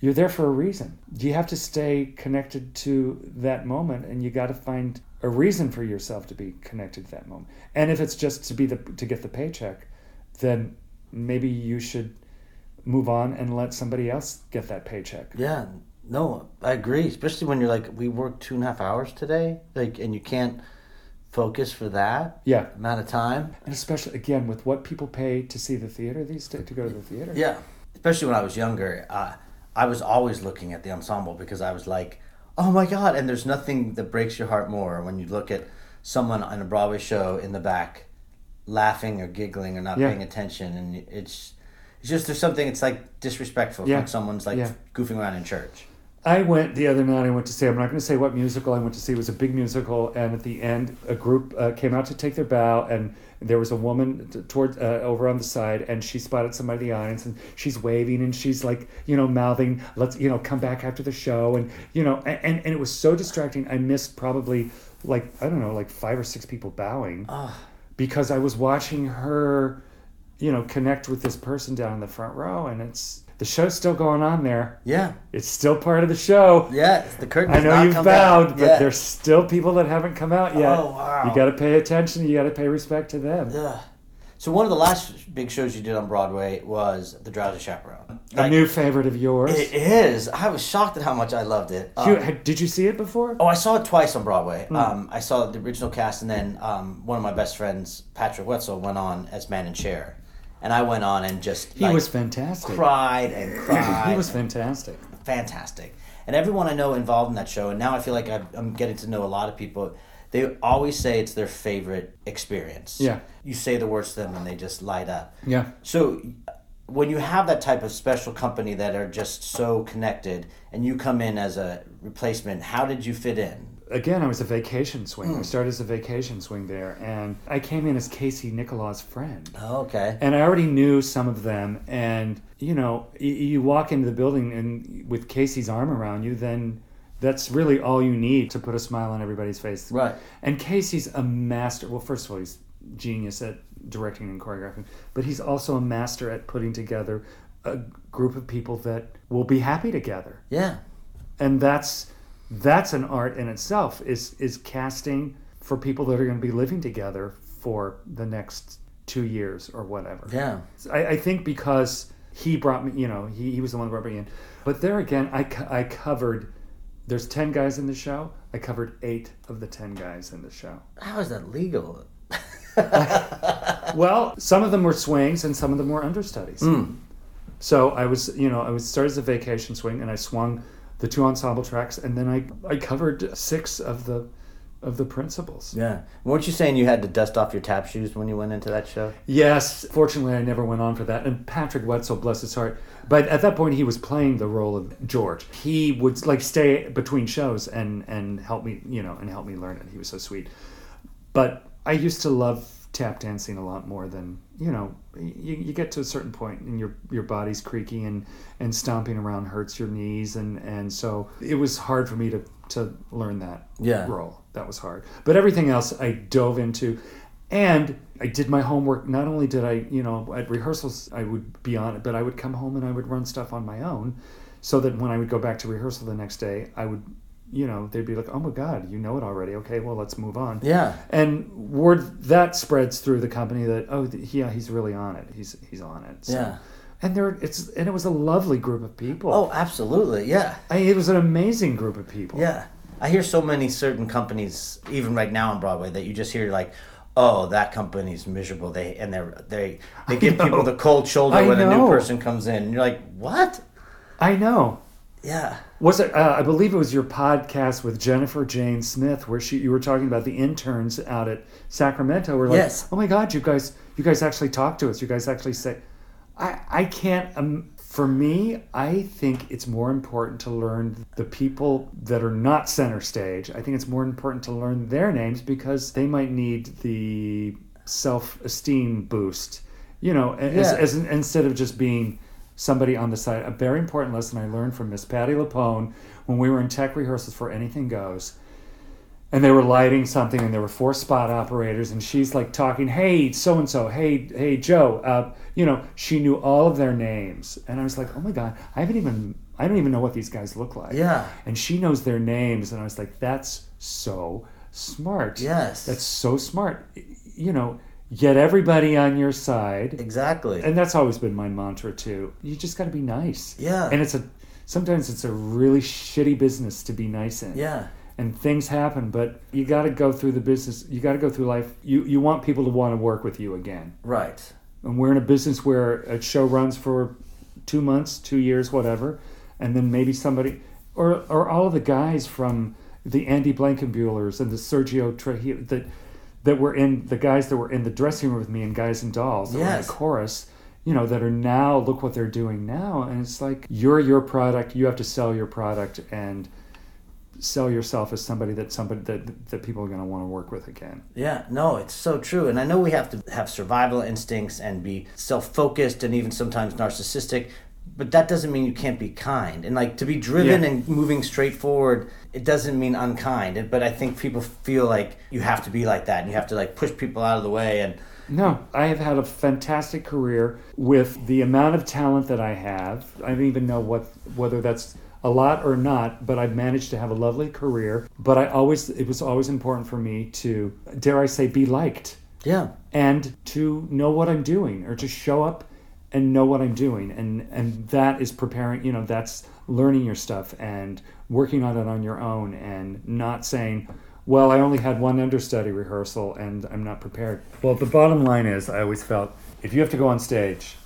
You're there for a reason. You have to stay connected to that moment, and you got to find a reason for yourself to be connected to that moment. And if it's just to be the, to get the paycheck, then maybe you should move on and let somebody else get that paycheck. Yeah. No, I agree. Especially when you're like, we worked two and a half hours today, like, and you can't focus for that yeah. amount of time. And especially, again, with what people pay to see the theater these days, to go to the theater. Yeah. Especially when I was younger, uh, I was always looking at the ensemble, because I was like, oh my God. And there's nothing that breaks your heart more when you look at someone on a Broadway show in the back laughing or giggling or not yeah. paying attention. And it's, it's just, there's something, it's like disrespectful yeah. when someone's like yeah. goofing around in church. I went the other night, I went to see, I'm not going to say what musical I went to see, it was a big musical, and at the end, a group uh, came out to take their bow, and there was a woman t- toward, uh, over on the side, and she spotted somebody in the audience, and she's waving, and she's like, you know, mouthing, let's, you know, come back after the show, and, you know, and, and it was so distracting, I missed probably, like, I don't know, like five or six people bowing, Ugh. because I was watching her, you know, connect with this person down in the front row, and it's, the show's still going on there. Yeah. It's still part of the show. Yeah, the curtain has not come out. I know you've bowed, but yeah. there's still people that haven't come out yet. Oh, wow. You got to pay attention. You got to pay respect to them. Yeah. So one of the last big shows you did on Broadway was The Drowsy Chaperone. Like, a new favorite of yours. It is. I was shocked at how much I loved it. Um, you, did you see it before? Oh, I saw it twice on Broadway. Hmm. Um, I saw the original cast, and then um, one of my best friends, Patrick Wetzel, went on as Man and Chair. And I went on and just he like, was fantastic. Cried and cried. He was fantastic. Fantastic. And everyone I know involved in that show, and now I feel like I'm getting to know a lot of people, they always say it's their favorite experience. Yeah. You say the words to them and they just light up. Yeah. So when you have that type of special company that are just so connected, and you come in as a replacement, how did you fit in? Again, I was a vacation swing. Mm. I started as a vacation swing there, and I came in as Casey Nicholaw's friend. Oh, okay. And I already knew some of them, and, you know, y- you walk into the building and with Casey's arm around you, then that's really all you need to put a smile on everybody's face. Right. And Casey's a master. Well, first of all, he's genius at directing and choreographing, but he's also a master at putting together a group of people that will be happy together. Yeah. And that's... that's an art in itself, is is casting for people that are going to be living together for the next two years or whatever. Yeah. I, I think because he brought me, you know, he, he was the one that brought me in. But there again, I, I covered, there's ten guys in the show. I covered eight of the ten guys in the show. How is that legal? I, well, some of them were swings and some of them were understudies. Mm. So I was, you know, I was started as a vacation swing, and I swung the two ensemble tracks, and then I, I covered six of the of the principals. Yeah. Weren't you saying you had to dust off your tap shoes when you went into that show? Yes. Fortunately, I never went on for that. And Patrick Wetzel, bless his heart, but at that point, he was playing the role of George. He would like stay between shows and, and help me, you know, and help me learn it. He was so sweet. But I used to love tap dancing a lot more than, you know, you, you get to a certain point and your your body's creaky, and, and stomping around hurts your knees, and, and so it was hard for me to, to learn that yeah. role. That was hard. But everything else I dove into, and I did my homework. Not only did I, you know, at rehearsals I would be on it, but I would come home and I would run stuff on my own, so that when I would go back to rehearsal the next day, I would, you know, they'd be like, oh my God, you know it already. Okay, well, let's move on. Yeah. And word that spreads through the company that, oh, yeah, he's really on it. He's he's on it. So. Yeah. And there, it's and it was a lovely group of people. Oh, absolutely, yeah. I, it was an amazing group of people. Yeah. I hear so many certain companies, even right now on Broadway, that you just hear like, oh, that company's miserable. They and they're, they they give people the cold shoulder I when know. a new person comes in. And you're like, what? I know. Yeah. Was it? Uh, I believe it was your podcast with Jennifer Jane Smith, where she you were talking about the interns out at Sacramento. We're like, yes. Oh my God, you guys, you guys actually talk to us. You guys actually say, I, I can't. Um, for me, I think it's more important to learn the people that are not center stage. I think it's more important to learn their names, because they might need the self-esteem boost. You know, yeah. as, as instead of just being somebody on the side. A very important lesson I learned from Miss Patti LuPone when we were in tech rehearsals for Anything Goes. And they were lighting something, and there were four spot operators, and she's like talking, hey, so-and-so, hey, hey, Joe. Uh, you know, she knew all of their names. And I was like, oh, my God, I haven't even, I don't even know what these guys look like. Yeah. And she knows their names, and I was like, that's so smart. Yes. That's so smart. You know, get everybody on your side. Exactly. And that's always been my mantra, too. You just got to be nice. Yeah. And it's a, sometimes it's a really shitty business to be nice in. Yeah. And things happen, but you got to go through the business. You got to go through life. You you want people to want to work with you again. Right. And we're in a business where a show runs for two months, two years, whatever, and then maybe somebody, or or all of the guys from the Andy Blankenbuehlers and the Sergio Trujillo that that were in the guys that were in the dressing room with me and Guys and Dolls that yes. were in the chorus. You know, that are now, look what they're doing now, and it's like you're your product. You have to sell your product and sell yourself as somebody that somebody that that people are going to want to work with again. Yeah, no, it's so true. And I know we have to have survival instincts and be self-focused and even sometimes narcissistic, but that doesn't mean you can't be kind. And like to be driven yeah. and moving straight forward, it doesn't mean unkind. But I think people feel like you have to be like that and you have to like push people out of the way. And no, I have had a fantastic career with the amount of talent that I have. I don't even know what whether that's a lot or not, but I've managed to have a lovely career. But I always, it was always important for me to, dare I say, be liked. Yeah. And to know what I'm doing, or to show up and know what I'm doing. And and that is preparing, you know, that's learning your stuff and working on it on your own and not saying, well, I only had one understudy rehearsal and I'm not prepared. Well, the bottom line is, I always felt, if you have to go on stage,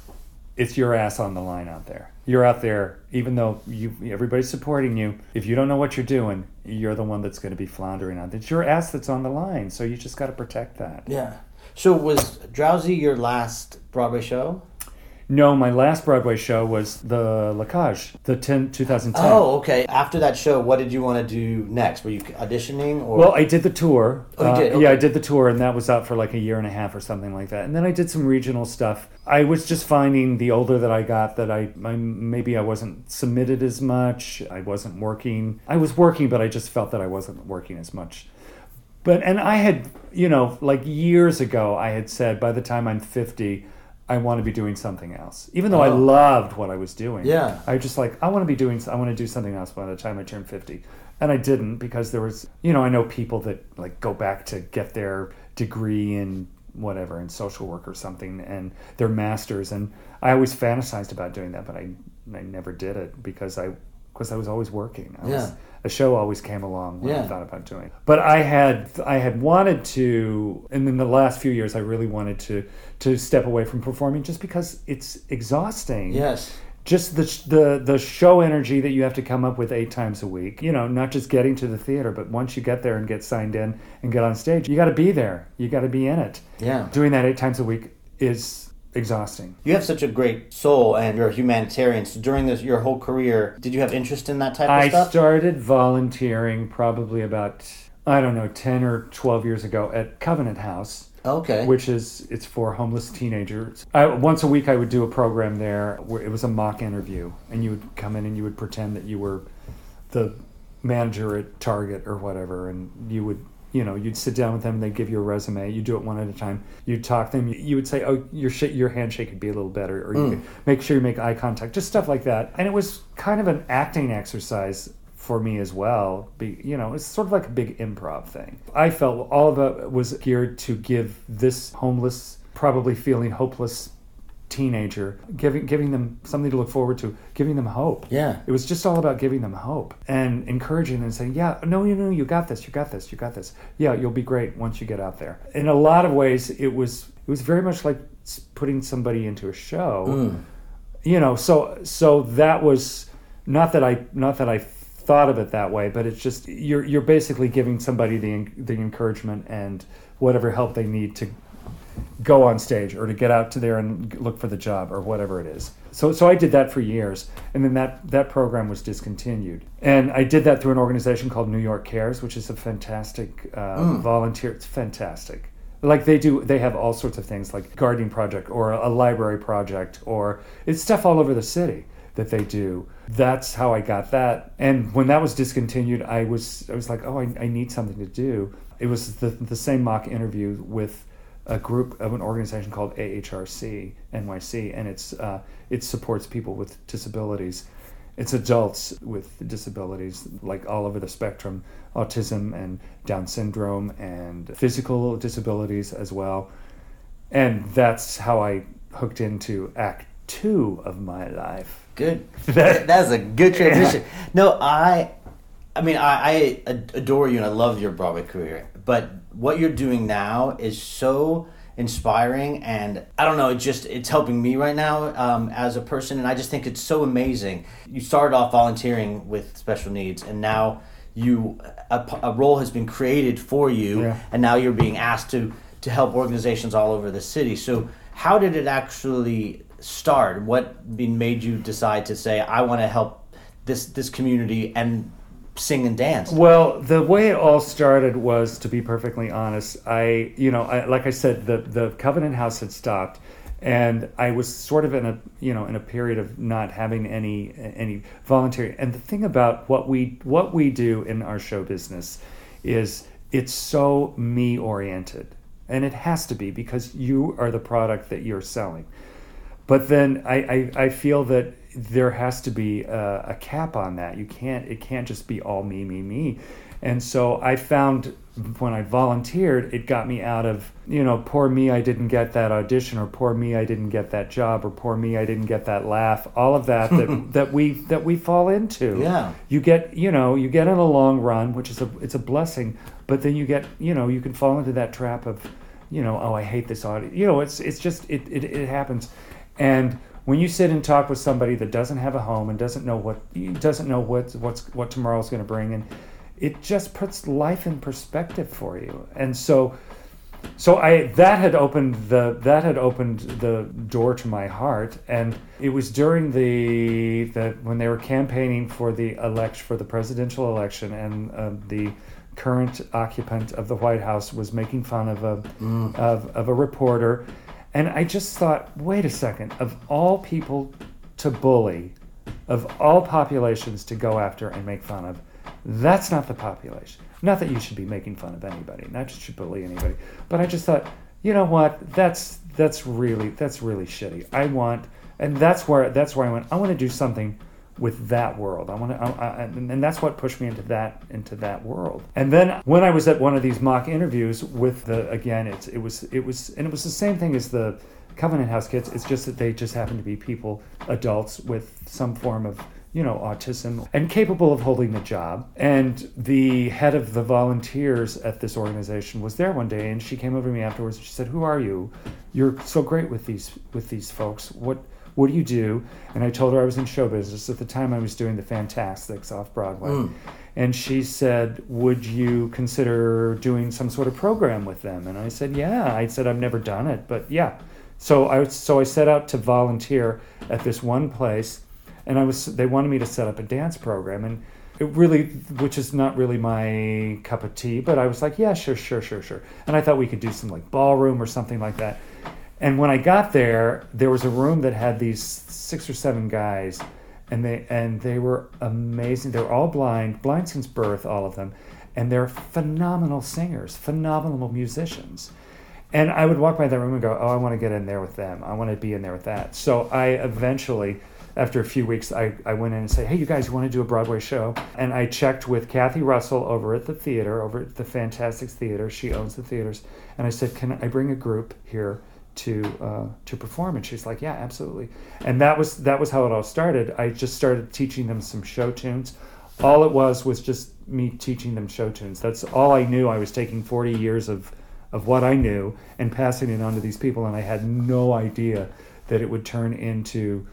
it's your ass on the line out there. You're out there, even though you everybody's supporting you. If you don't know what you're doing, you're the one that's going to be floundering out. It's your ass that's on the line, so you just got to protect that. Yeah. So was Drowsy your last Broadway show? No, my last Broadway show was the La Cage, the ten, twenty ten. Oh, okay. After that show, what did you want to do next? Were you auditioning? Or? Well, I did the tour. Oh, you did? Uh, okay. Yeah, I did the tour, and that was out for like a year and a half or something like that. And then I did some regional stuff. I was just finding the older that I got that I, I maybe I wasn't submitted as much. I wasn't working. I was working, but I just felt that I wasn't working as much. But and I had, you know, like years ago, I had said, by the time I'm fifty... I want to be doing something else. Even though oh. I loved what I was doing. Yeah. I just like, I want to be doing, I want to do something else by the time I turn fifty. And I didn't, because there was, you know, I know people that like go back to get their degree in whatever, in social work or something, and their masters. And I always fantasized about doing that, but I I never did it because I, because I was always working. I yeah. was, a show always came along when yeah. I thought about doing it. But I had I had wanted to, and in the last few years I really wanted to to step away from performing, just because it's exhausting. Yes. Just the the the show energy that you have to come up with eight times a week. You know, not just getting to the theater, but once you get there and get signed in and get on stage, you got to be there. You got to be in it. Yeah. Doing that eight times a week is exhausting. You have such a great soul, and you're a humanitarian. So during this, your whole career, did you have interest in that type of I stuff? I started volunteering probably about, I don't know, ten or twelve years ago at Covenant House. Okay. Which is, it's for homeless teenagers. I, once a week I would do a program there where it was a mock interview, and you would come in and you would pretend that you were the manager at Target or whatever, and you would You know, you'd sit down with them, they'd give you a resume, you do it one at a time, you'd talk to them, you would say, oh, your sh- your handshake could be a little better, or you mm. could make sure you make eye contact, just stuff like that. And it was kind of an acting exercise for me as well. Be, you know, it's sort of like a big improv thing. I felt all of it was geared to give this homeless, probably feeling hopeless teenager, giving giving them something to look forward to, giving them hope. Yeah. It was just all about giving them hope and encouraging and saying, yeah, no, you know, you got this, you got this, you got this. Yeah, you'll be great once you get out there. In a lot of ways, it was it was very much like putting somebody into a show. Mm. You know, so so that was not that I not that I thought of it that way, but it's just you're you're basically giving somebody the the encouragement and whatever help they need to go on stage or to get out to there and look for the job or whatever it is. So so I did that for years, and then that, that program was discontinued. And I did that through an organization called New York Cares, which is a fantastic uh, mm. volunteer. It's fantastic. Like they do, they have all sorts of things like gardening project or a library project, or it's stuff all over the city. that they do. That's how I got that. And when that was discontinued, I was I was like, oh, I, I need something to do. It was the the same mock interview with a group of an organization called A H R C N Y C, and it's uh, it supports people with disabilities. It's adults with disabilities, like all over the spectrum, autism and Down syndrome and physical disabilities as well. And that's how I hooked into act two of my life. Good. that, that's a good transition. Yeah. No, I, I mean, I, I adore you and I love your Broadway career, but what you're doing now is so inspiring, and I don't know, it just it's helping me right now um, as a person, and I just think it's so amazing. You started off volunteering with special needs, and now you a, a role has been created for you, yeah. and now you're being asked to to help organizations all over the city. So how did it actually start? What made you decide to say, I want to help this this community and sing and dance? Well, the way it all started was, to be perfectly honest, I, you know, I, like I said, the, the Covenant House had stopped, and I was sort of in a, you know, in a period of not having any any volunteer. And the thing about what we what we do in our show business is it's so me oriented, and it has to be because you are the product that you're selling. But then I I, I feel that there has to be a, a cap on that. You can't, it can't just be all me, me, me. And so I found when I volunteered, it got me out of, you know, poor me, I didn't get that audition, or poor me, I didn't get that job, or poor me, I didn't get that laugh. All of that that, that we that we fall into. Yeah. You get, you know, you get in a long run, which is a it's a blessing, but then you get, you know, you can fall into that trap of, you know, oh, I hate this audience. You know, it's it's just it it, it happens. And when you sit and talk with somebody that doesn't have a home and doesn't know what doesn't know what what's what tomorrow's going to bring, and it just puts life in perspective for you. And so, so I that had opened the that had opened the door to my heart. And it was during the the when they were campaigning for the election for the presidential election, and uh, the current occupant of the White House was making fun of a mm. of, of a reporter. And I just thought, wait a second, of all people to bully, of all populations to go after and make fun of, that's not the population. Not that you should be making fun of anybody, not that you should bully anybody. But I just thought, you know what, that's that's really that's really shitty. I want, and that's where that's where I went, I want to do something with that world. I want to, I, I, and that's what pushed me into that into that world. And then when I was at one of these mock interviews with the, again, it's it was it was, and it was the same thing as the Covenant House kids. It's just that they just happened to be people, adults with some form of, you know, autism and capable of holding the job. And the head of the volunteers at this organization was there one day, and she came over to me afterwards and she said, "Who are you? You're so great with these with these folks. What?" What do you do? And I told her I was in show business. At the time, I was doing the Fantastics off Broadway. Mm. And she said, would you consider doing some sort of program with them? And I said, yeah. I said, I've never done it, but yeah. So I so I set out to volunteer at this one place, and I was they wanted me to set up a dance program, and it really, which is not really my cup of tea, but I was like, yeah, sure, sure, sure, sure. And I thought we could do some like ballroom or something like that. And when I got there, there was a room that had these six or seven guys, and they and they were amazing. They were all blind, blind since birth, all of them. And they're phenomenal singers, phenomenal musicians. And I would walk by that room and go, oh, I want to get in there with them. I want to be in there with that. So I eventually, after a few weeks, I, I went in and said, hey, you guys, you want to do a Broadway show? And I checked with Kathy Russell over at the theater, over at the Fantastics Theater. She owns the theaters. And I said, can I bring a group here to uh, to perform? And she's like, yeah, absolutely. And that was that was how it all started. I just started teaching them some show tunes. All it was was just me teaching them show tunes. That's all I knew. I was taking forty years of, of what I knew and passing it on to these people, and I had no idea that it would turn into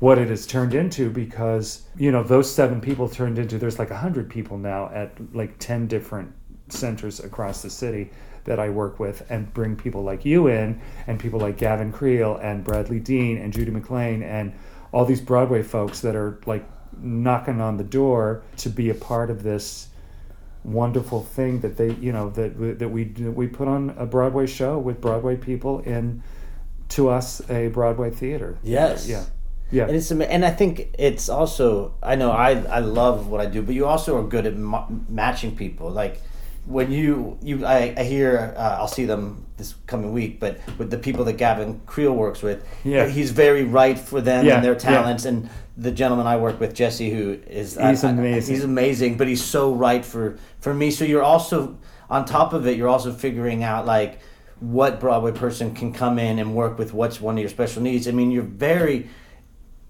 what it has turned into, because, you know, those seven people turned into, there's like one hundred people now at like ten different centers across the city that I work with, and bring people like you in, and people like Gavin Creel and Bradley Dean and Judy McLean and all these Broadway folks that are like knocking on the door to be a part of this wonderful thing that they, you know, that that we we put on a Broadway show with Broadway people in, to us, a Broadway theater. Yes. Yeah. Yeah. And it's and I think it's also, I know I, I love what I do, but you also are good at m- matching people. Like when you, you I, I hear, uh, I'll see them this coming week, but with the people that Gavin Creel works with, yeah. he's very right for them yeah. and their talents. Yeah. And the gentleman I work with, Jesse, who is, he's I, amazing. I, he's amazing, but he's so right for, for me. So you're also, on top of it, you're also figuring out like what Broadway person can come in and work with what's one of your special needs. I mean, you're very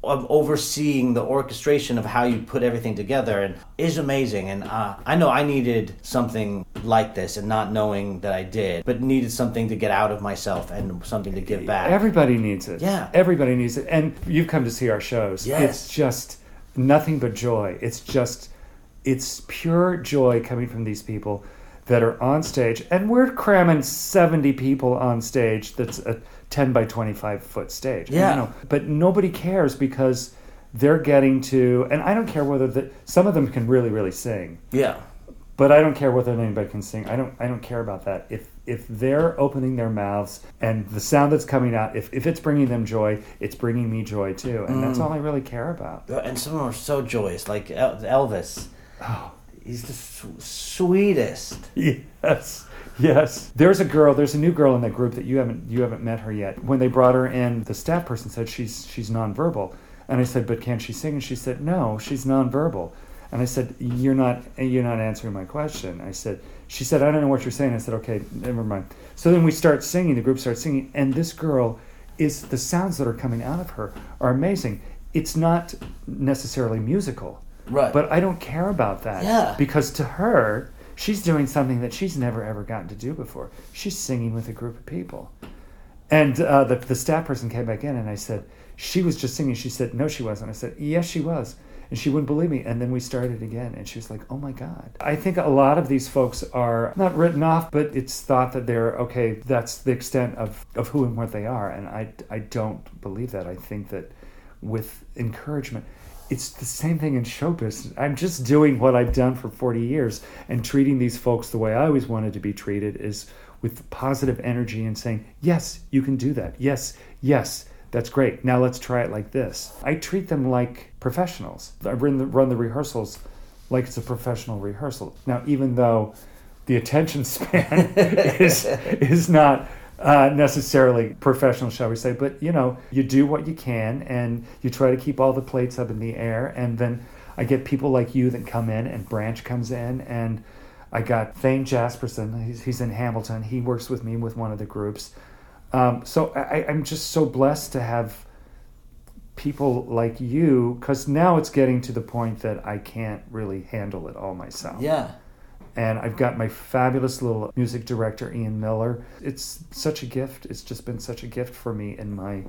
of overseeing the orchestration of how you put everything together, and is amazing. And uh, I know I needed something like this, and not knowing that I did, but needed something to get out of myself and something to give back. Everybody needs it. Yeah. Everybody needs it. And you've come to see our shows. Yes. It's just nothing but joy. It's just, it's pure joy coming from these people that are on stage, and we're cramming seventy people on stage. That's a ten by twenty-five foot stage. Yeah. I don't know. But nobody cares because they're getting to, and I don't care whether the, some of them can really, really sing. Yeah. But I don't care whether anybody can sing. I don't I don't care about that. If if they're opening their mouths and the sound that's coming out, if, if it's bringing them joy, it's bringing me joy too. And mm. that's all I really care about. And some of them are so joyous, like Elvis. Oh. He's the su- sweetest. Yes, yes. There's a girl. There's a new girl in that group that you haven't you haven't met her yet. When they brought her in, the staff person said she's she's nonverbal, and I said, but can she sing? And she said, no, she's nonverbal. And I said, you're not you're not answering my question. I said, she said, I don't know what you're saying. I said, okay, never mind. So then we start singing. The group starts singing, and this girl is the sounds that are coming out of her are amazing. It's not necessarily musical. Right. But I don't care about that. Yeah. Because to her, she's doing something that she's never, ever gotten to do before. She's singing with a group of people. And uh, the, the staff person came back in, and I said, she was just singing. She said, no, she wasn't. I said, yes, she was. And she wouldn't believe me. And then we started again. And she was like, oh, my God. I think a lot of these folks are not written off, but it's thought that they're, okay, that's the extent of, of who and what they are. And I, I don't believe that. I think that with encouragement... It's the same thing in show business. I'm just doing what I've done for forty years and treating these folks the way I always wanted to be treated, is with positive energy and saying, yes, you can do that. Yes, yes, that's great. Now let's try it like this. I treat them like professionals. I run the, run the rehearsals like it's a professional rehearsal. Now, even though the attention span is is not... Uh, necessarily professional, shall we say, but you know, you do what you can and you try to keep all the plates up in the air. And then I get people like you that come in, and Branch comes in, and I got Thane Jasperson, he's, he's in Hamilton, he works with me with one of the groups. Um, so I, I'm just so blessed to have people like you, because now it's getting to the point that I can't really handle it all myself. Yeah. And I've got my fabulous little music director, Ian Miller. It's such a gift. It's just been such a gift for me in my,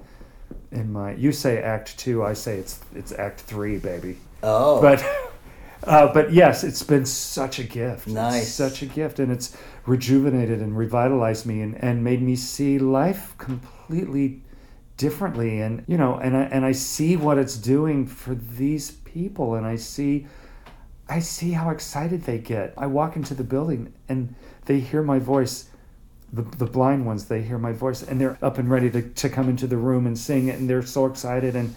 in my. You say Act Two, I say it's it's Act Three, baby. Oh. But, uh, but yes, it's been such a gift. Nice. It's such a gift, and it's rejuvenated and revitalized me, and, and made me see life completely differently. And you know, and I and I see what it's doing for these people, and I see. I see how excited they get. I walk into the building and they hear my voice, the the blind ones, they hear my voice, and they're up and ready to, to come into the room and sing it, and they're so excited. And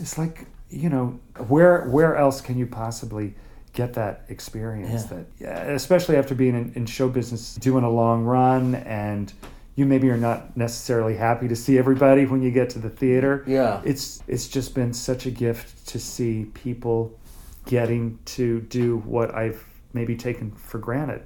it's like, you know, where where else can you possibly get that experience? Yeah. That, yeah, especially after being in, in show business, doing a long run, and you maybe are not necessarily happy to see everybody when you get to the theater. Yeah. It's it's just been such a gift to see people getting to do what I've maybe taken for granted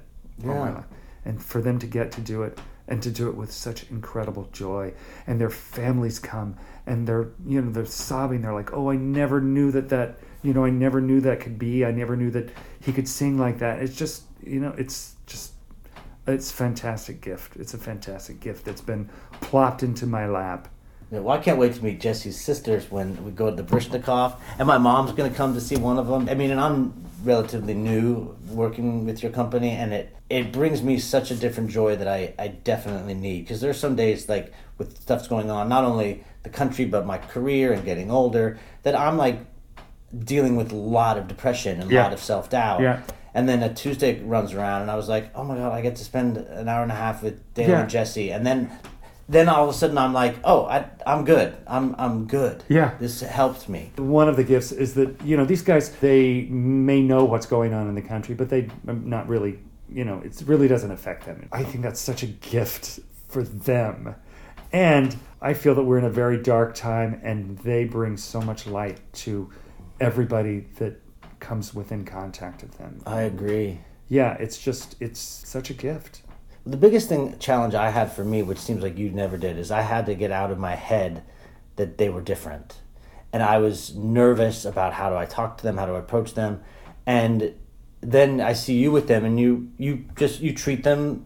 all my life, and for them to get to do it, and to do it with such incredible joy. And their families come, and they're, you know, they're sobbing. They're like, oh, I never knew that that, you know, I never knew that could be. I never knew that he could sing like that. It's just, you know, it's just, it's a fantastic gift. It's a fantastic gift that's been plopped into my lap. Well, I can't wait to meet Jesse's sisters when we go to the Brishnikov, and my mom's going to come to see one of them. I mean, and I'm relatively new working with your company, and it, it brings me such a different joy that I, I definitely need, because there's some days, like, with stuff's going on, not only the country, but my career and getting older, that I'm, like, dealing with a lot of depression and a yeah. lot of self-doubt. Yeah. And then a Tuesday runs around, and I was like, oh, my God, I get to spend an hour and a half with Dale yeah. and Jesse, and then... then all of a sudden I'm like, oh, I, I'm good. I'm I'm good. Yeah. This helped me. One of the gifts is that, you know, these guys, they may know what's going on in the country, but they not really, you know, it really doesn't affect them. I think that's such a gift for them. And I feel that we're in a very dark time, and they bring so much light to everybody that comes within contact with them. I agree. Yeah, it's just, it's such a gift. The biggest thing challenge I had for me, which seems like you never did, is I had to get out of my head that they were different. And I was nervous about how do I talk to them, how do I approach them. And then I see you with them, and you, you just you treat them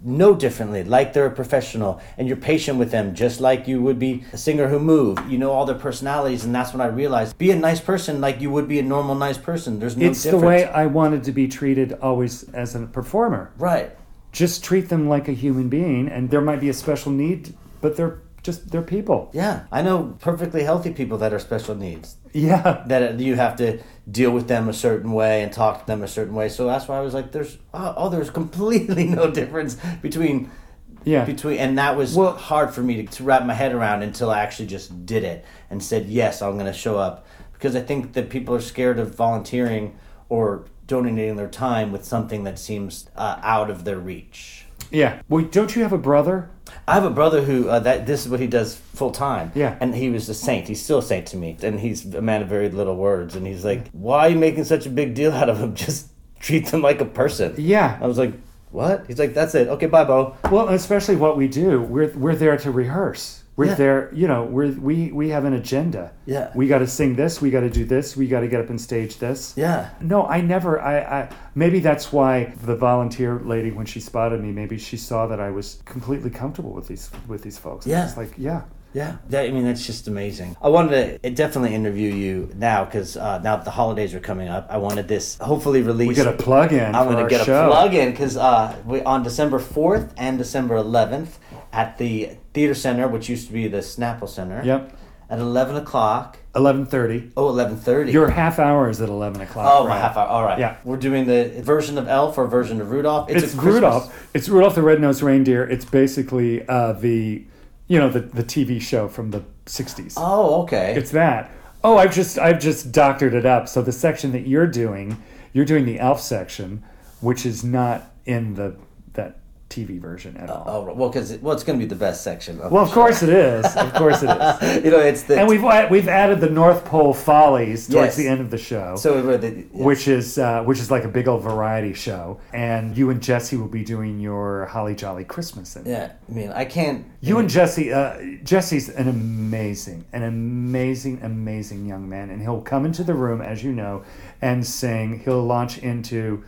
no differently, like they're a professional, and you're patient with them, just like you would be a singer who moved. You know all their personalities, and that's when I realized, be a nice person like you would be a normal nice person. There's no difference. It's the way I wanted to be treated always as a performer. Right. Just treat them like a human being, and there might be a special need, but they're just, they're people. Yeah. I know perfectly healthy people that are special needs. Yeah. That you have to deal with them a certain way and talk to them a certain way. So that's why I was like, there's, oh, oh there's completely no difference between, yeah. between, and that was well, hard for me to, to wrap my head around until I actually just did it and said, yes, I'm going to show up. Because I think that people are scared of volunteering or donating their time with something that seems uh, out of their reach. Yeah. Well, don't you have a brother? I have a brother who, uh, that this is what he does full time. Yeah. And he was a saint. He's still a saint to me. And he's a man of very little words. And he's like, why are you making such a big deal out of him? Just treat them like a person. Yeah. I was like, what? He's like, that's it. Okay, bye, Bo. Well, especially what we do, we're we're there to rehearse. We're yeah. there, you know, we're, we we have an agenda. Yeah. We got to sing this, we got to do this, we got to get up and stage this. Yeah. No, I never, I, I, maybe that's why the volunteer lady, when she spotted me, maybe she saw that I was completely comfortable with these with these folks. Yeah. It's like, yeah. Yeah. That, I mean, that's just amazing. I wanted to definitely interview you now, because uh, now that the holidays are coming up, I wanted this hopefully released. We got a plug-in I'm going to get show. a plug-in, because uh, on December fourth and December eleventh, at the Theater Center, which used to be the Snapple Center. Yep. At eleven o'clock. eleven thirty. Oh, eleven thirty. Your half hour is at eleven o'clock. Oh, right? My half hour. All right. Yeah. We're doing the version of Elf or version of Rudolph. It's, it's a Rudolph. It's Rudolph the Red-Nosed Reindeer. It's basically uh, the, you know, the, the T V show from the sixties. Oh, okay. It's that. Oh, I've just I've just doctored it up. So the section that you're doing, you're doing the Elf section, which is not in the that T V version at all. Oh, well, because it, well, it's going to be the best section. Of well, of course it is. Of course it is. You know, it's the and we've we've added the North Pole Follies towards yes. the end of the show. So we're the, yes. which is uh, which is like a big old variety show, and you and Jesse will be doing your Holly Jolly Christmas. In yeah, I mean, I can't. You I mean, and Jesse, uh, Jesse's an amazing, an amazing, amazing young man, and he'll come into the room, as you know, and sing. He'll launch into.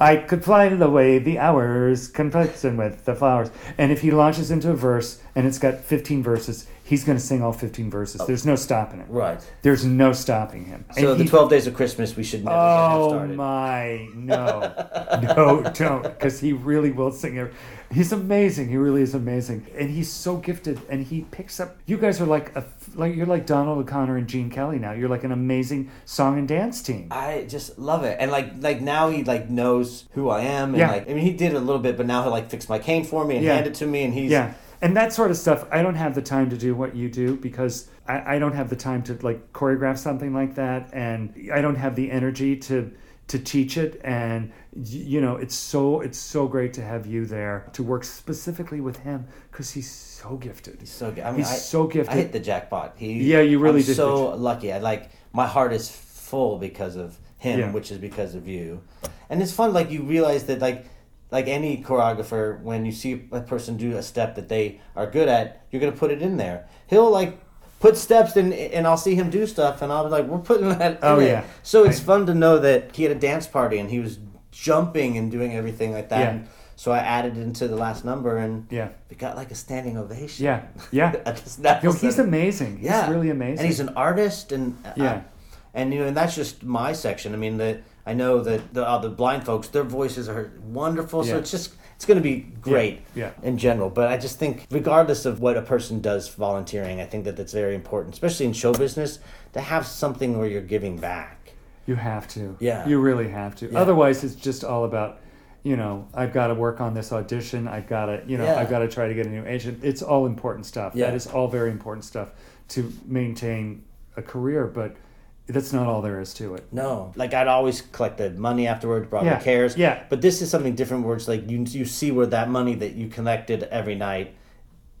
I could file away the hours, complexing with the flowers. And if he launches into a verse, and it's got fifteen verses, he's going to sing all fifteen verses. Oh. There's no stopping it. Right. There's no stopping him. So and the he, twelve Days of Christmas, we should never oh have started. Oh, my, no. No, don't, because he really will sing it. He's amazing. He really is amazing. And he's so gifted, and he picks up... You guys are like... a like you're like Donald O'Connor and Gene Kelly now. You're like an amazing song and dance team. I just love it. And like like now he like knows who I am. And yeah. like I mean, he did a little bit, but now he'll like fix my cane for me and yeah. hand it to me. And he's... Yeah. And that sort of stuff, I don't have the time to do what you do, because I, I don't have the time to like choreograph something like that. And I don't have the energy to... to teach it, and you know it's so it's so great to have you there to work specifically with him, because he's so gifted. He's so, I mean, he's I, so gifted. I hit the jackpot. He, yeah, you really I'm did. I'm so lucky. I like my heart is full because of him, yeah. which is because of you, and it's fun. Like you realize that like like any choreographer, when you see a person do a step that they are good at, you're gonna put it in there. He'll like. Put steps in, and I'll see him do stuff, and I'll be like, we're putting that in oh, yeah. So it's fun to know that he had a dance party, and he was jumping and doing everything like that. Yeah. And so I added it into the last number, and yeah. it got like a standing ovation. Yeah, yeah. At the snap Yo, he's amazing. Yeah. He's really amazing. And he's an artist, and yeah. I, and you know, and that's just my section. I mean, the, I know that the, uh, the blind folks, their voices are wonderful, yeah. so it's just... It's going to be great yeah, yeah. in general, but I just think regardless of what a person does volunteering, I think that that's very important, especially in show business, to have something where you're giving back. You have to. Yeah. You really have to. Yeah. Otherwise, it's just all about, you know, I've got to work on this audition. I've got to, you know, yeah. I've got to try to get a new agent. It's all important stuff. Yeah. That is all very important stuff to maintain a career, but that's not all there is to it. No. Like, I'd always collected money afterward, brought yeah. me cares. Yeah. But this is something different where it's like you, you see where that money that you collected every night,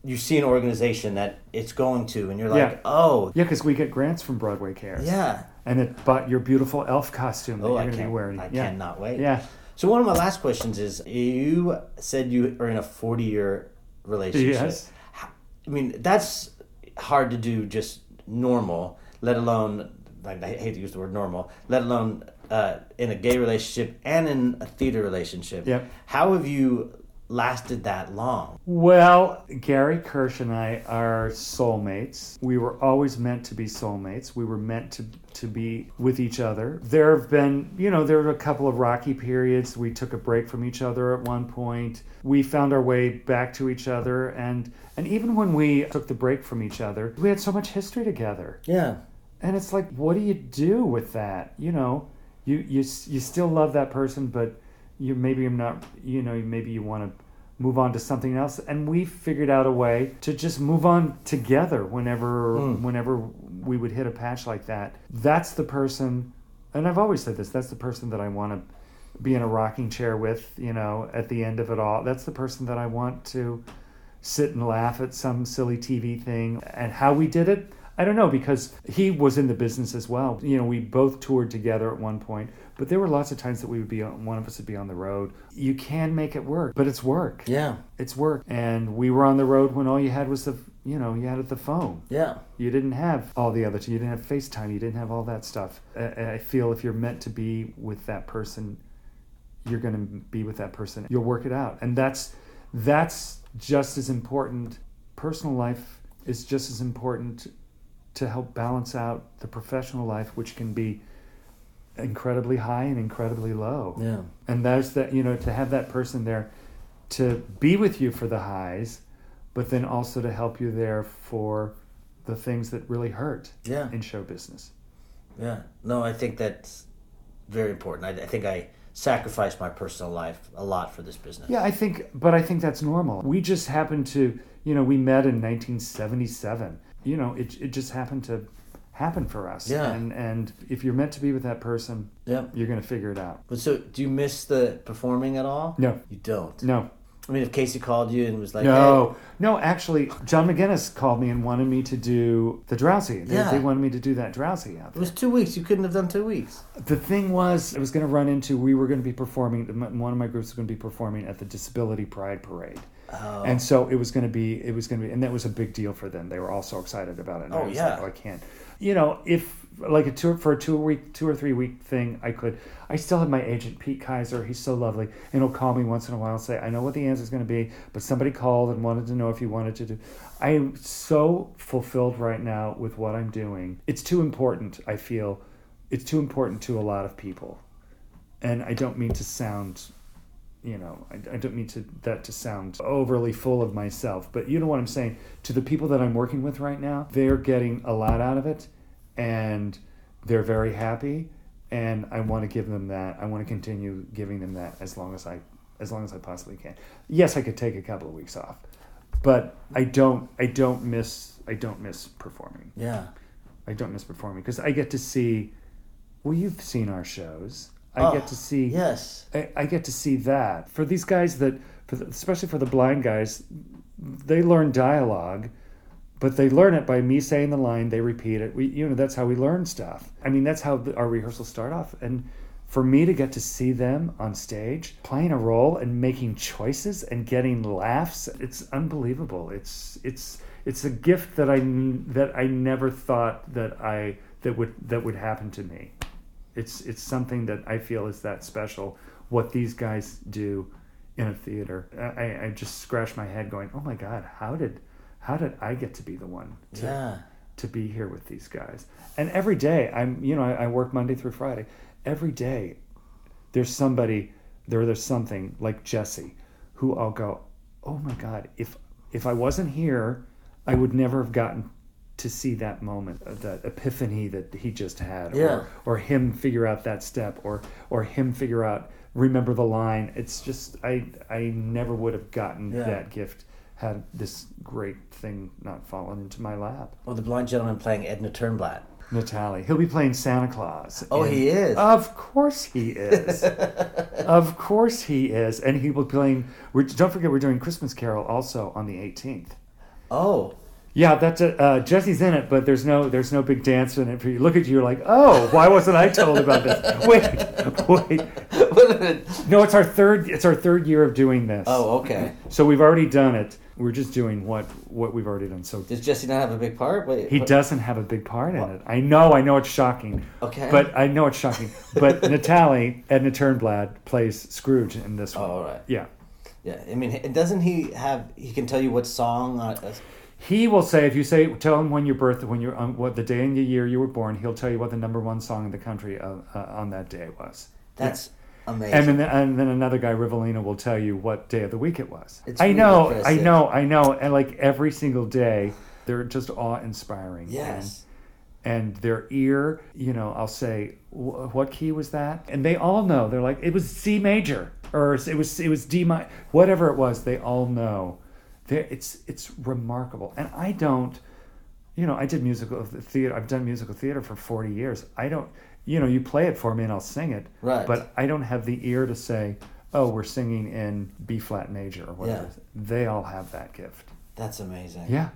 you see an organization that it's going to, and you're like, yeah. oh. Yeah, because we get grants from Broadway Cares. Yeah. And it bought your beautiful elf costume that oh, you're going to be wearing. I yeah. cannot wait. Yeah. So one of my last questions is, you said you are in a forty-year relationship. Yes. I mean, that's hard to do just normal, let alone, like, I hate to use the word normal, let alone uh, in a gay relationship and in a theater relationship. Yep. How have you lasted that long? Well, Gary Kirsch and I are soulmates. We were always meant to be soulmates. We were meant to, to be with each other. There have been, you know, there were a couple of rocky periods. We took a break from each other at one point. We found our way back to each other. And, and even when we took the break from each other, we had so much history together. Yeah. And it's like, what do you do with that? You know, you, you, you still love that person, but you maybe I'm not, you know, maybe you want to move on to something else. And we figured out a way to just move on together whenever mm. whenever we would hit a patch like that. That's the person, and I've always said this, that's the person that I want to be in a rocking chair with, you know, at the end of it all. That's the person that I want to sit and laugh at some silly T V thing. And how we did it, I don't know, because he was in the business as well. You know, we both toured together at one point, but there were lots of times that we would be on, one of us would be on the road. You can make it work, but it's work. Yeah. It's work. And we were on the road when all you had was the, you know, you had the phone. Yeah. You didn't have all the other, you didn't have FaceTime, you didn't have all that stuff. And I feel if you're meant to be with that person, you're going to be with that person. You'll work it out. And that's that's just as important. Personal life is just as important to help balance out the professional life, which can be incredibly high and incredibly low. Yeah. And that's that, you know, to have that person there to be with you for the highs, but then also to help you there for the things that really hurt yeah. in show business. Yeah. No, I think that's very important. I, I think I sacrificed my personal life a lot for this business. Yeah, I think, but I think that's normal. We just happened to, you know, we met in nineteen seventy-seven. You know, it it just happened to happen for us. Yeah. And and if you're meant to be with that person, yep. you're going to figure it out. But so, do you miss the performing at all? No. You don't? No. I mean, if Casey called you and was like, No. Hey. No, actually, John McGinnis called me and wanted me to do the Drowsy. They, yeah. they wanted me to do that Drowsy out there. It was two weeks. You couldn't have done two weeks. The thing was, it was going to run into, we were going to be performing, one of my groups was going to be performing at the Disability Pride Parade. Oh. And so it was going to be, it was going to be, and that was a big deal for them. They were all so excited about it. And oh, I was yeah. like, oh, I can't. You know, if, like a two, for a two week, two or three week thing, I could. I still have my agent, Pete Kaiser. He's so lovely. And he'll call me once in a while and say, I know what the answer is going to be, but somebody called and wanted to know if you wanted to do. I am so fulfilled right now with what I'm doing. It's too important, I feel. It's too important to a lot of people. And I don't mean to sound... You know, I, I don't mean to that to sound overly full of myself, but you know what I'm saying. To the people that I'm working with right now, they're getting a lot out of it, and they're very happy. And I want to give them that. I want to continue giving them that as long as I, as long as I possibly can. Yes, I could take a couple of weeks off, but I don't. I don't miss. I don't miss performing. Yeah, I don't miss performing because I get to see. Well, you've seen our shows. I oh, get to see. Yes. I, I get to see that for these guys that, for the, especially for the blind guys, they learn dialogue, but they learn it by me saying the line. They repeat it. We, you know, that's how we learn stuff. I mean, that's how the, our rehearsals start off. And for me to get to see them on stage playing a role and making choices and getting laughs, it's unbelievable. It's it's it's a gift that I that I never thought that I that would that would happen to me. It's it's something that I feel is that special, what these guys do in a theater. I, I just scratch my head going, oh my God, how did how did I get to be the one to, yeah. to be here with these guys? And every day, I'm you know, I, I work Monday through Friday. Every day there's somebody, there, there's something like Jesse, who I'll go, oh my God, if if I wasn't here, I would never have gotten to see that moment, that epiphany that he just had, yeah. or, or him figure out that step, or or him figure out remember the line. It's just, I I never would have gotten yeah. that gift had this great thing not fallen into my lap. Or the blonde gentleman playing Edna Turnblatt. Natalie. He'll be playing Santa Claus. Oh, and he is. Of course he is. Of course he is. And he will be playing, we're, don't forget we're doing Christmas Carol also on the eighteenth. Oh. Yeah, that's a, uh, Jesse's in it, but there's no there's no big dance in it. If you look at you, you're like, oh, why wasn't I told about this? Wait, wait. Wait a minute. No, it's our third it's our third year of doing this. Oh, okay. So we've already done it. We're just doing what, what we've already done. So does Jesse not have a big part? Wait, he what? doesn't have a big part in what? it. I know, I know it's shocking. Okay. But I know it's shocking. But Natalie, Edna Turnblad, plays Scrooge in this one. Oh, all right. Yeah. Yeah. I mean, doesn't he have? He can tell you what song. Uh, He will say, if you say, tell him when your birth, when you're um, what the day and the year you were born, he'll tell you what the number one song in the country uh, uh, on that day was. That's yeah. amazing. And then, the, and then another guy, Rivolino, will tell you what day of the week it was. It's I really know, impressive. I know, I know, and like every single day, they're just awe-inspiring. Yes. And, and their ear, you know, I'll say, what key was that? And they all know. They're like, it was C major, or it was it was D minor, whatever it was. They all know. There, it's it's remarkable. And I don't, you know, I did musical theater. I've done musical theater for forty years. I don't, you know, you play it for me and I'll sing it. Right. But I don't have the ear to say, oh, we're singing in B flat major or whatever. Yeah. They all have that gift. That's amazing. Yeah.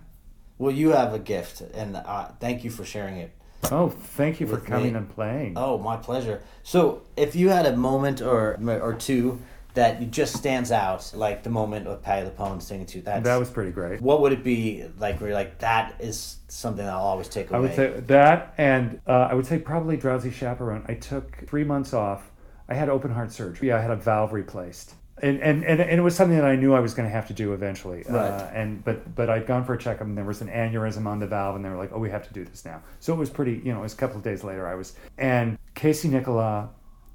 Well, you have a gift, and uh, thank you for sharing it. Oh, thank you for coming me. and playing. Oh, my pleasure. So if you had a moment or or two that just stands out, like the moment of Patti LuPone singing to you. That's, that was pretty great. What would it be like where you're like, that is something I'll always take away? I would say that, and uh, I would say probably Drowsy Chaperone. I took three months off. I had open heart surgery. Yeah, I had a valve replaced. And and, and, and it was something that I knew I was going to have to do eventually. Right. Uh, and but, but I'd gone for a checkup, and there was an aneurysm on the valve, and they were like, oh, we have to do this now. So it was pretty, you know, it was a couple of days later I was. And Casey Nicholaw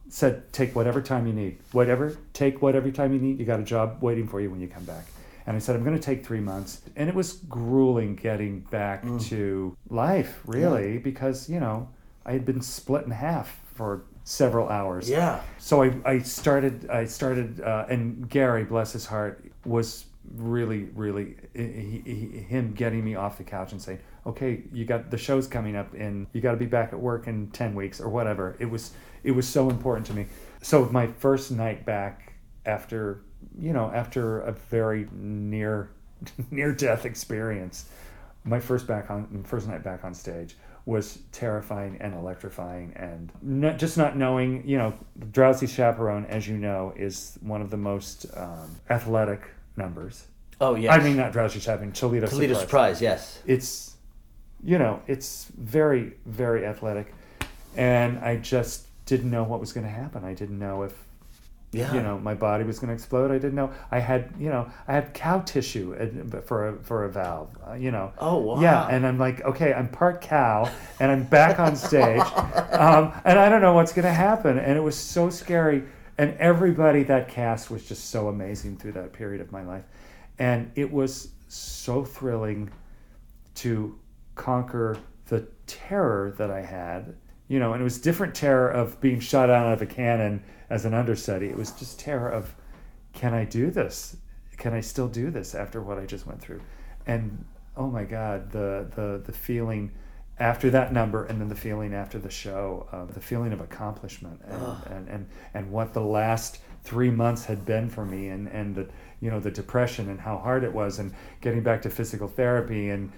said, take whatever time you need. Whatever, take whatever time you need. You got a job waiting for you when you come back. And I said, I'm going to take three months. And it was grueling getting back mm. to life, really, yeah. because, you know, I had been split in half for several hours. Yeah. So I, I started, I started, uh, and Gary, bless his heart, was really, really, he, he, him getting me off the couch and saying, okay, you got the show's coming up and you got to be back at work in ten weeks or whatever. It was... It was so important to me. So my first night back after, you know, after a very near, near death experience, my first back on, first night back on stage was terrifying and electrifying, and not, just not knowing, you know, Drowsy Chaperone, as you know, is one of the most um, athletic numbers. Oh yeah. I mean, not Drowsy Chaperone, Toledo, Toledo Surprise. Surprise, yes. It's, you know, it's very, very athletic, and I just didn't know what was going to happen. I didn't know if, yeah. you know, my body was going to explode. I didn't know. I had, you know, I had cow tissue for a, for a valve, uh, you know. Oh, wow. Yeah, and I'm like, okay, I'm part cow, and I'm back on stage, um, and I don't know what's going to happen. And it was so scary, and everybody that cast was just so amazing through that period of my life. And it was so thrilling to conquer the terror that I had. You know, and it was different terror of being shot out of a cannon as an understudy. It was just terror of, can I do this? Can I still do this after what I just went through? And oh my God, the the the feeling after that number, and then the feeling after the show, uh, the feeling of accomplishment, and, oh. and, and and what the last three months had been for me, and and the you know the depression and how hard it was, and getting back to physical therapy, and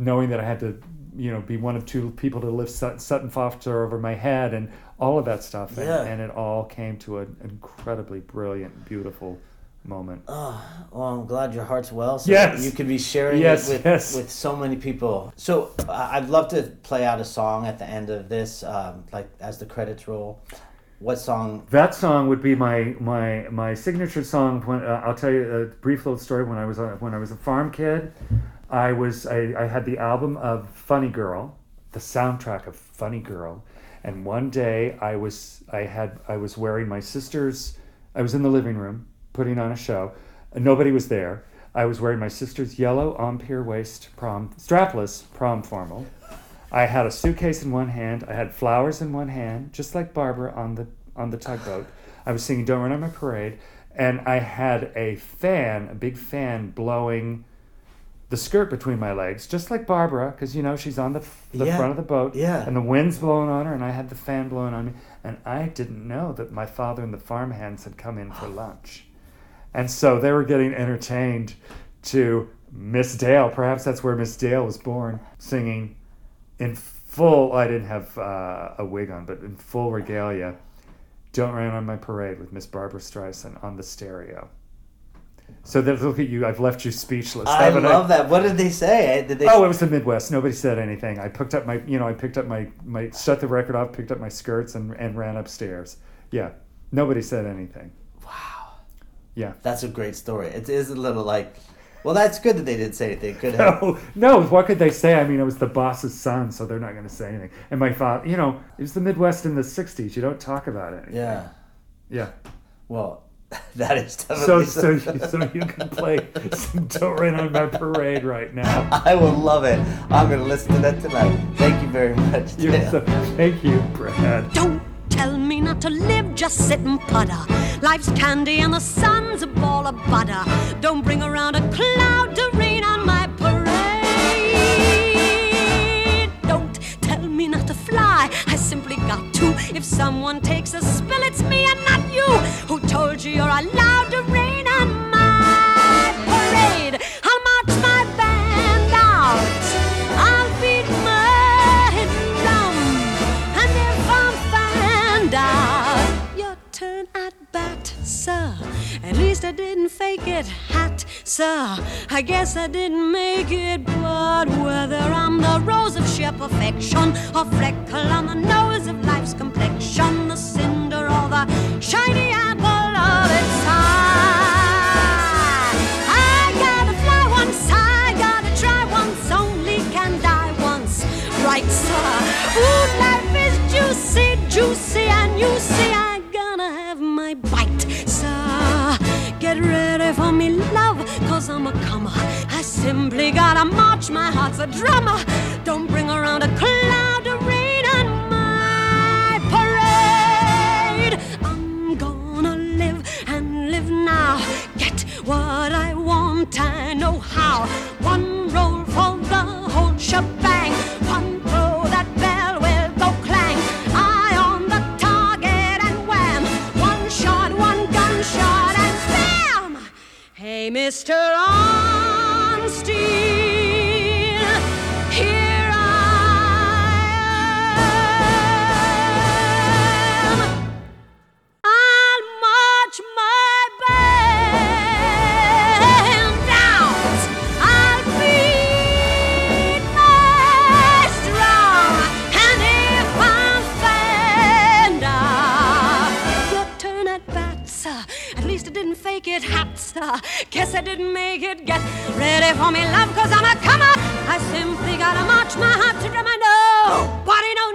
knowing that I had to, you know, be one of two people to lift Sut- Sutton Foster over my head, and all of that stuff. And, yeah. and it all came to an incredibly brilliant, beautiful moment. Oh, well, I'm glad your heart's well. So yes. You could be sharing yes, it with, yes. with so many people. So uh, I'd love to play out a song at the end of this, um, like as the credits roll. What song? That song would be my my, my signature song. When uh, I'll tell you a brief little story. When I was a, when I was a farm kid, I was I, I had the album of Funny Girl, the soundtrack of Funny Girl, and one day I was I had I was wearing my sister's. I was in the living room putting on a show, and nobody was there. I was wearing my sister's yellow ompier waist prom strapless prom formal. I had a suitcase in one hand. I had flowers in one hand, just like Barbara on the on the tugboat. I was singing Don't Run on My Parade, and I had a fan, a big fan, blowing the skirt between my legs, just like Barbara, because, you know, she's on the, the yeah. front of the boat, yeah. and the wind's blowing on her, and I had the fan blowing on me, and I didn't know that my father and the farmhands had come in for lunch. And so they were getting entertained to Miss Dale. Perhaps that's where Miss Dale was born, singing in full, I didn't have uh, a wig on, but in full regalia, Don't Run on My Parade with Miss Barbara Streisand on the stereo. So look at you, I've left you speechless. I love I? that. What did they say? Did they... Oh, it was the Midwest. Nobody said anything. I picked up my, you know, I picked up my, my shut the record off, picked up my skirts and, and ran upstairs. Yeah. Nobody said anything. Wow. Yeah. That's a great story. It is a little like... Well, that's good that they didn't say anything. Could have. No, no, what could they say? I mean, I was the boss's son, so they're not going to say anything. And my father, you know, it was the Midwest in the sixties. You don't talk about it. Yeah. Yeah. Well, that is definitely... So, so, so you can play some Don't Rain on My Parade right now. I will love it. I'm going to listen to that tonight. Thank you very much, Dale. So, thank you, Brad. Don't tell me not to live, just sit and putter. Life's candy and the sun's a ball of butter. Don't bring around a cloud to rain on my parade. Don't tell me not to fly, I simply got to. If someone takes a spill, it's me and not you. Who told you you're allowed to rain on my parade? I'll march my band out, I'll beat my drum, and if I'm found out, your turn at bat, sir. At least I didn't fake it. Hat, sir. I guess I didn't make it. But whether I'm the rose of sheer perfection, or freckle on the nose of life's complexion, the cinder or the shiny apple of its eye, I gotta fly once, I gotta try once, only can die once. Right, sir. Ooh, life is juicy, juicy, and you see I my bite, sir. Get ready for me, love, cause I'm a comer. I simply gotta march, my heart's a drummer. Don't bring around a cloud of rain on my parade. I'm gonna live and live now. Get what I want, I know how. One roll for the whole shebang. One throw, that bell will go clang. Hey, Mister On Steel, here I am. I'll march my band out. I'll beat my drum, and if I'm found out, your turn at bat, sir. At least I didn't fake it. Hat, sir. Guess I didn't make it. Get ready for me, love, cause I'm a comer. I simply gotta march, my heart to drum. I know, body knows.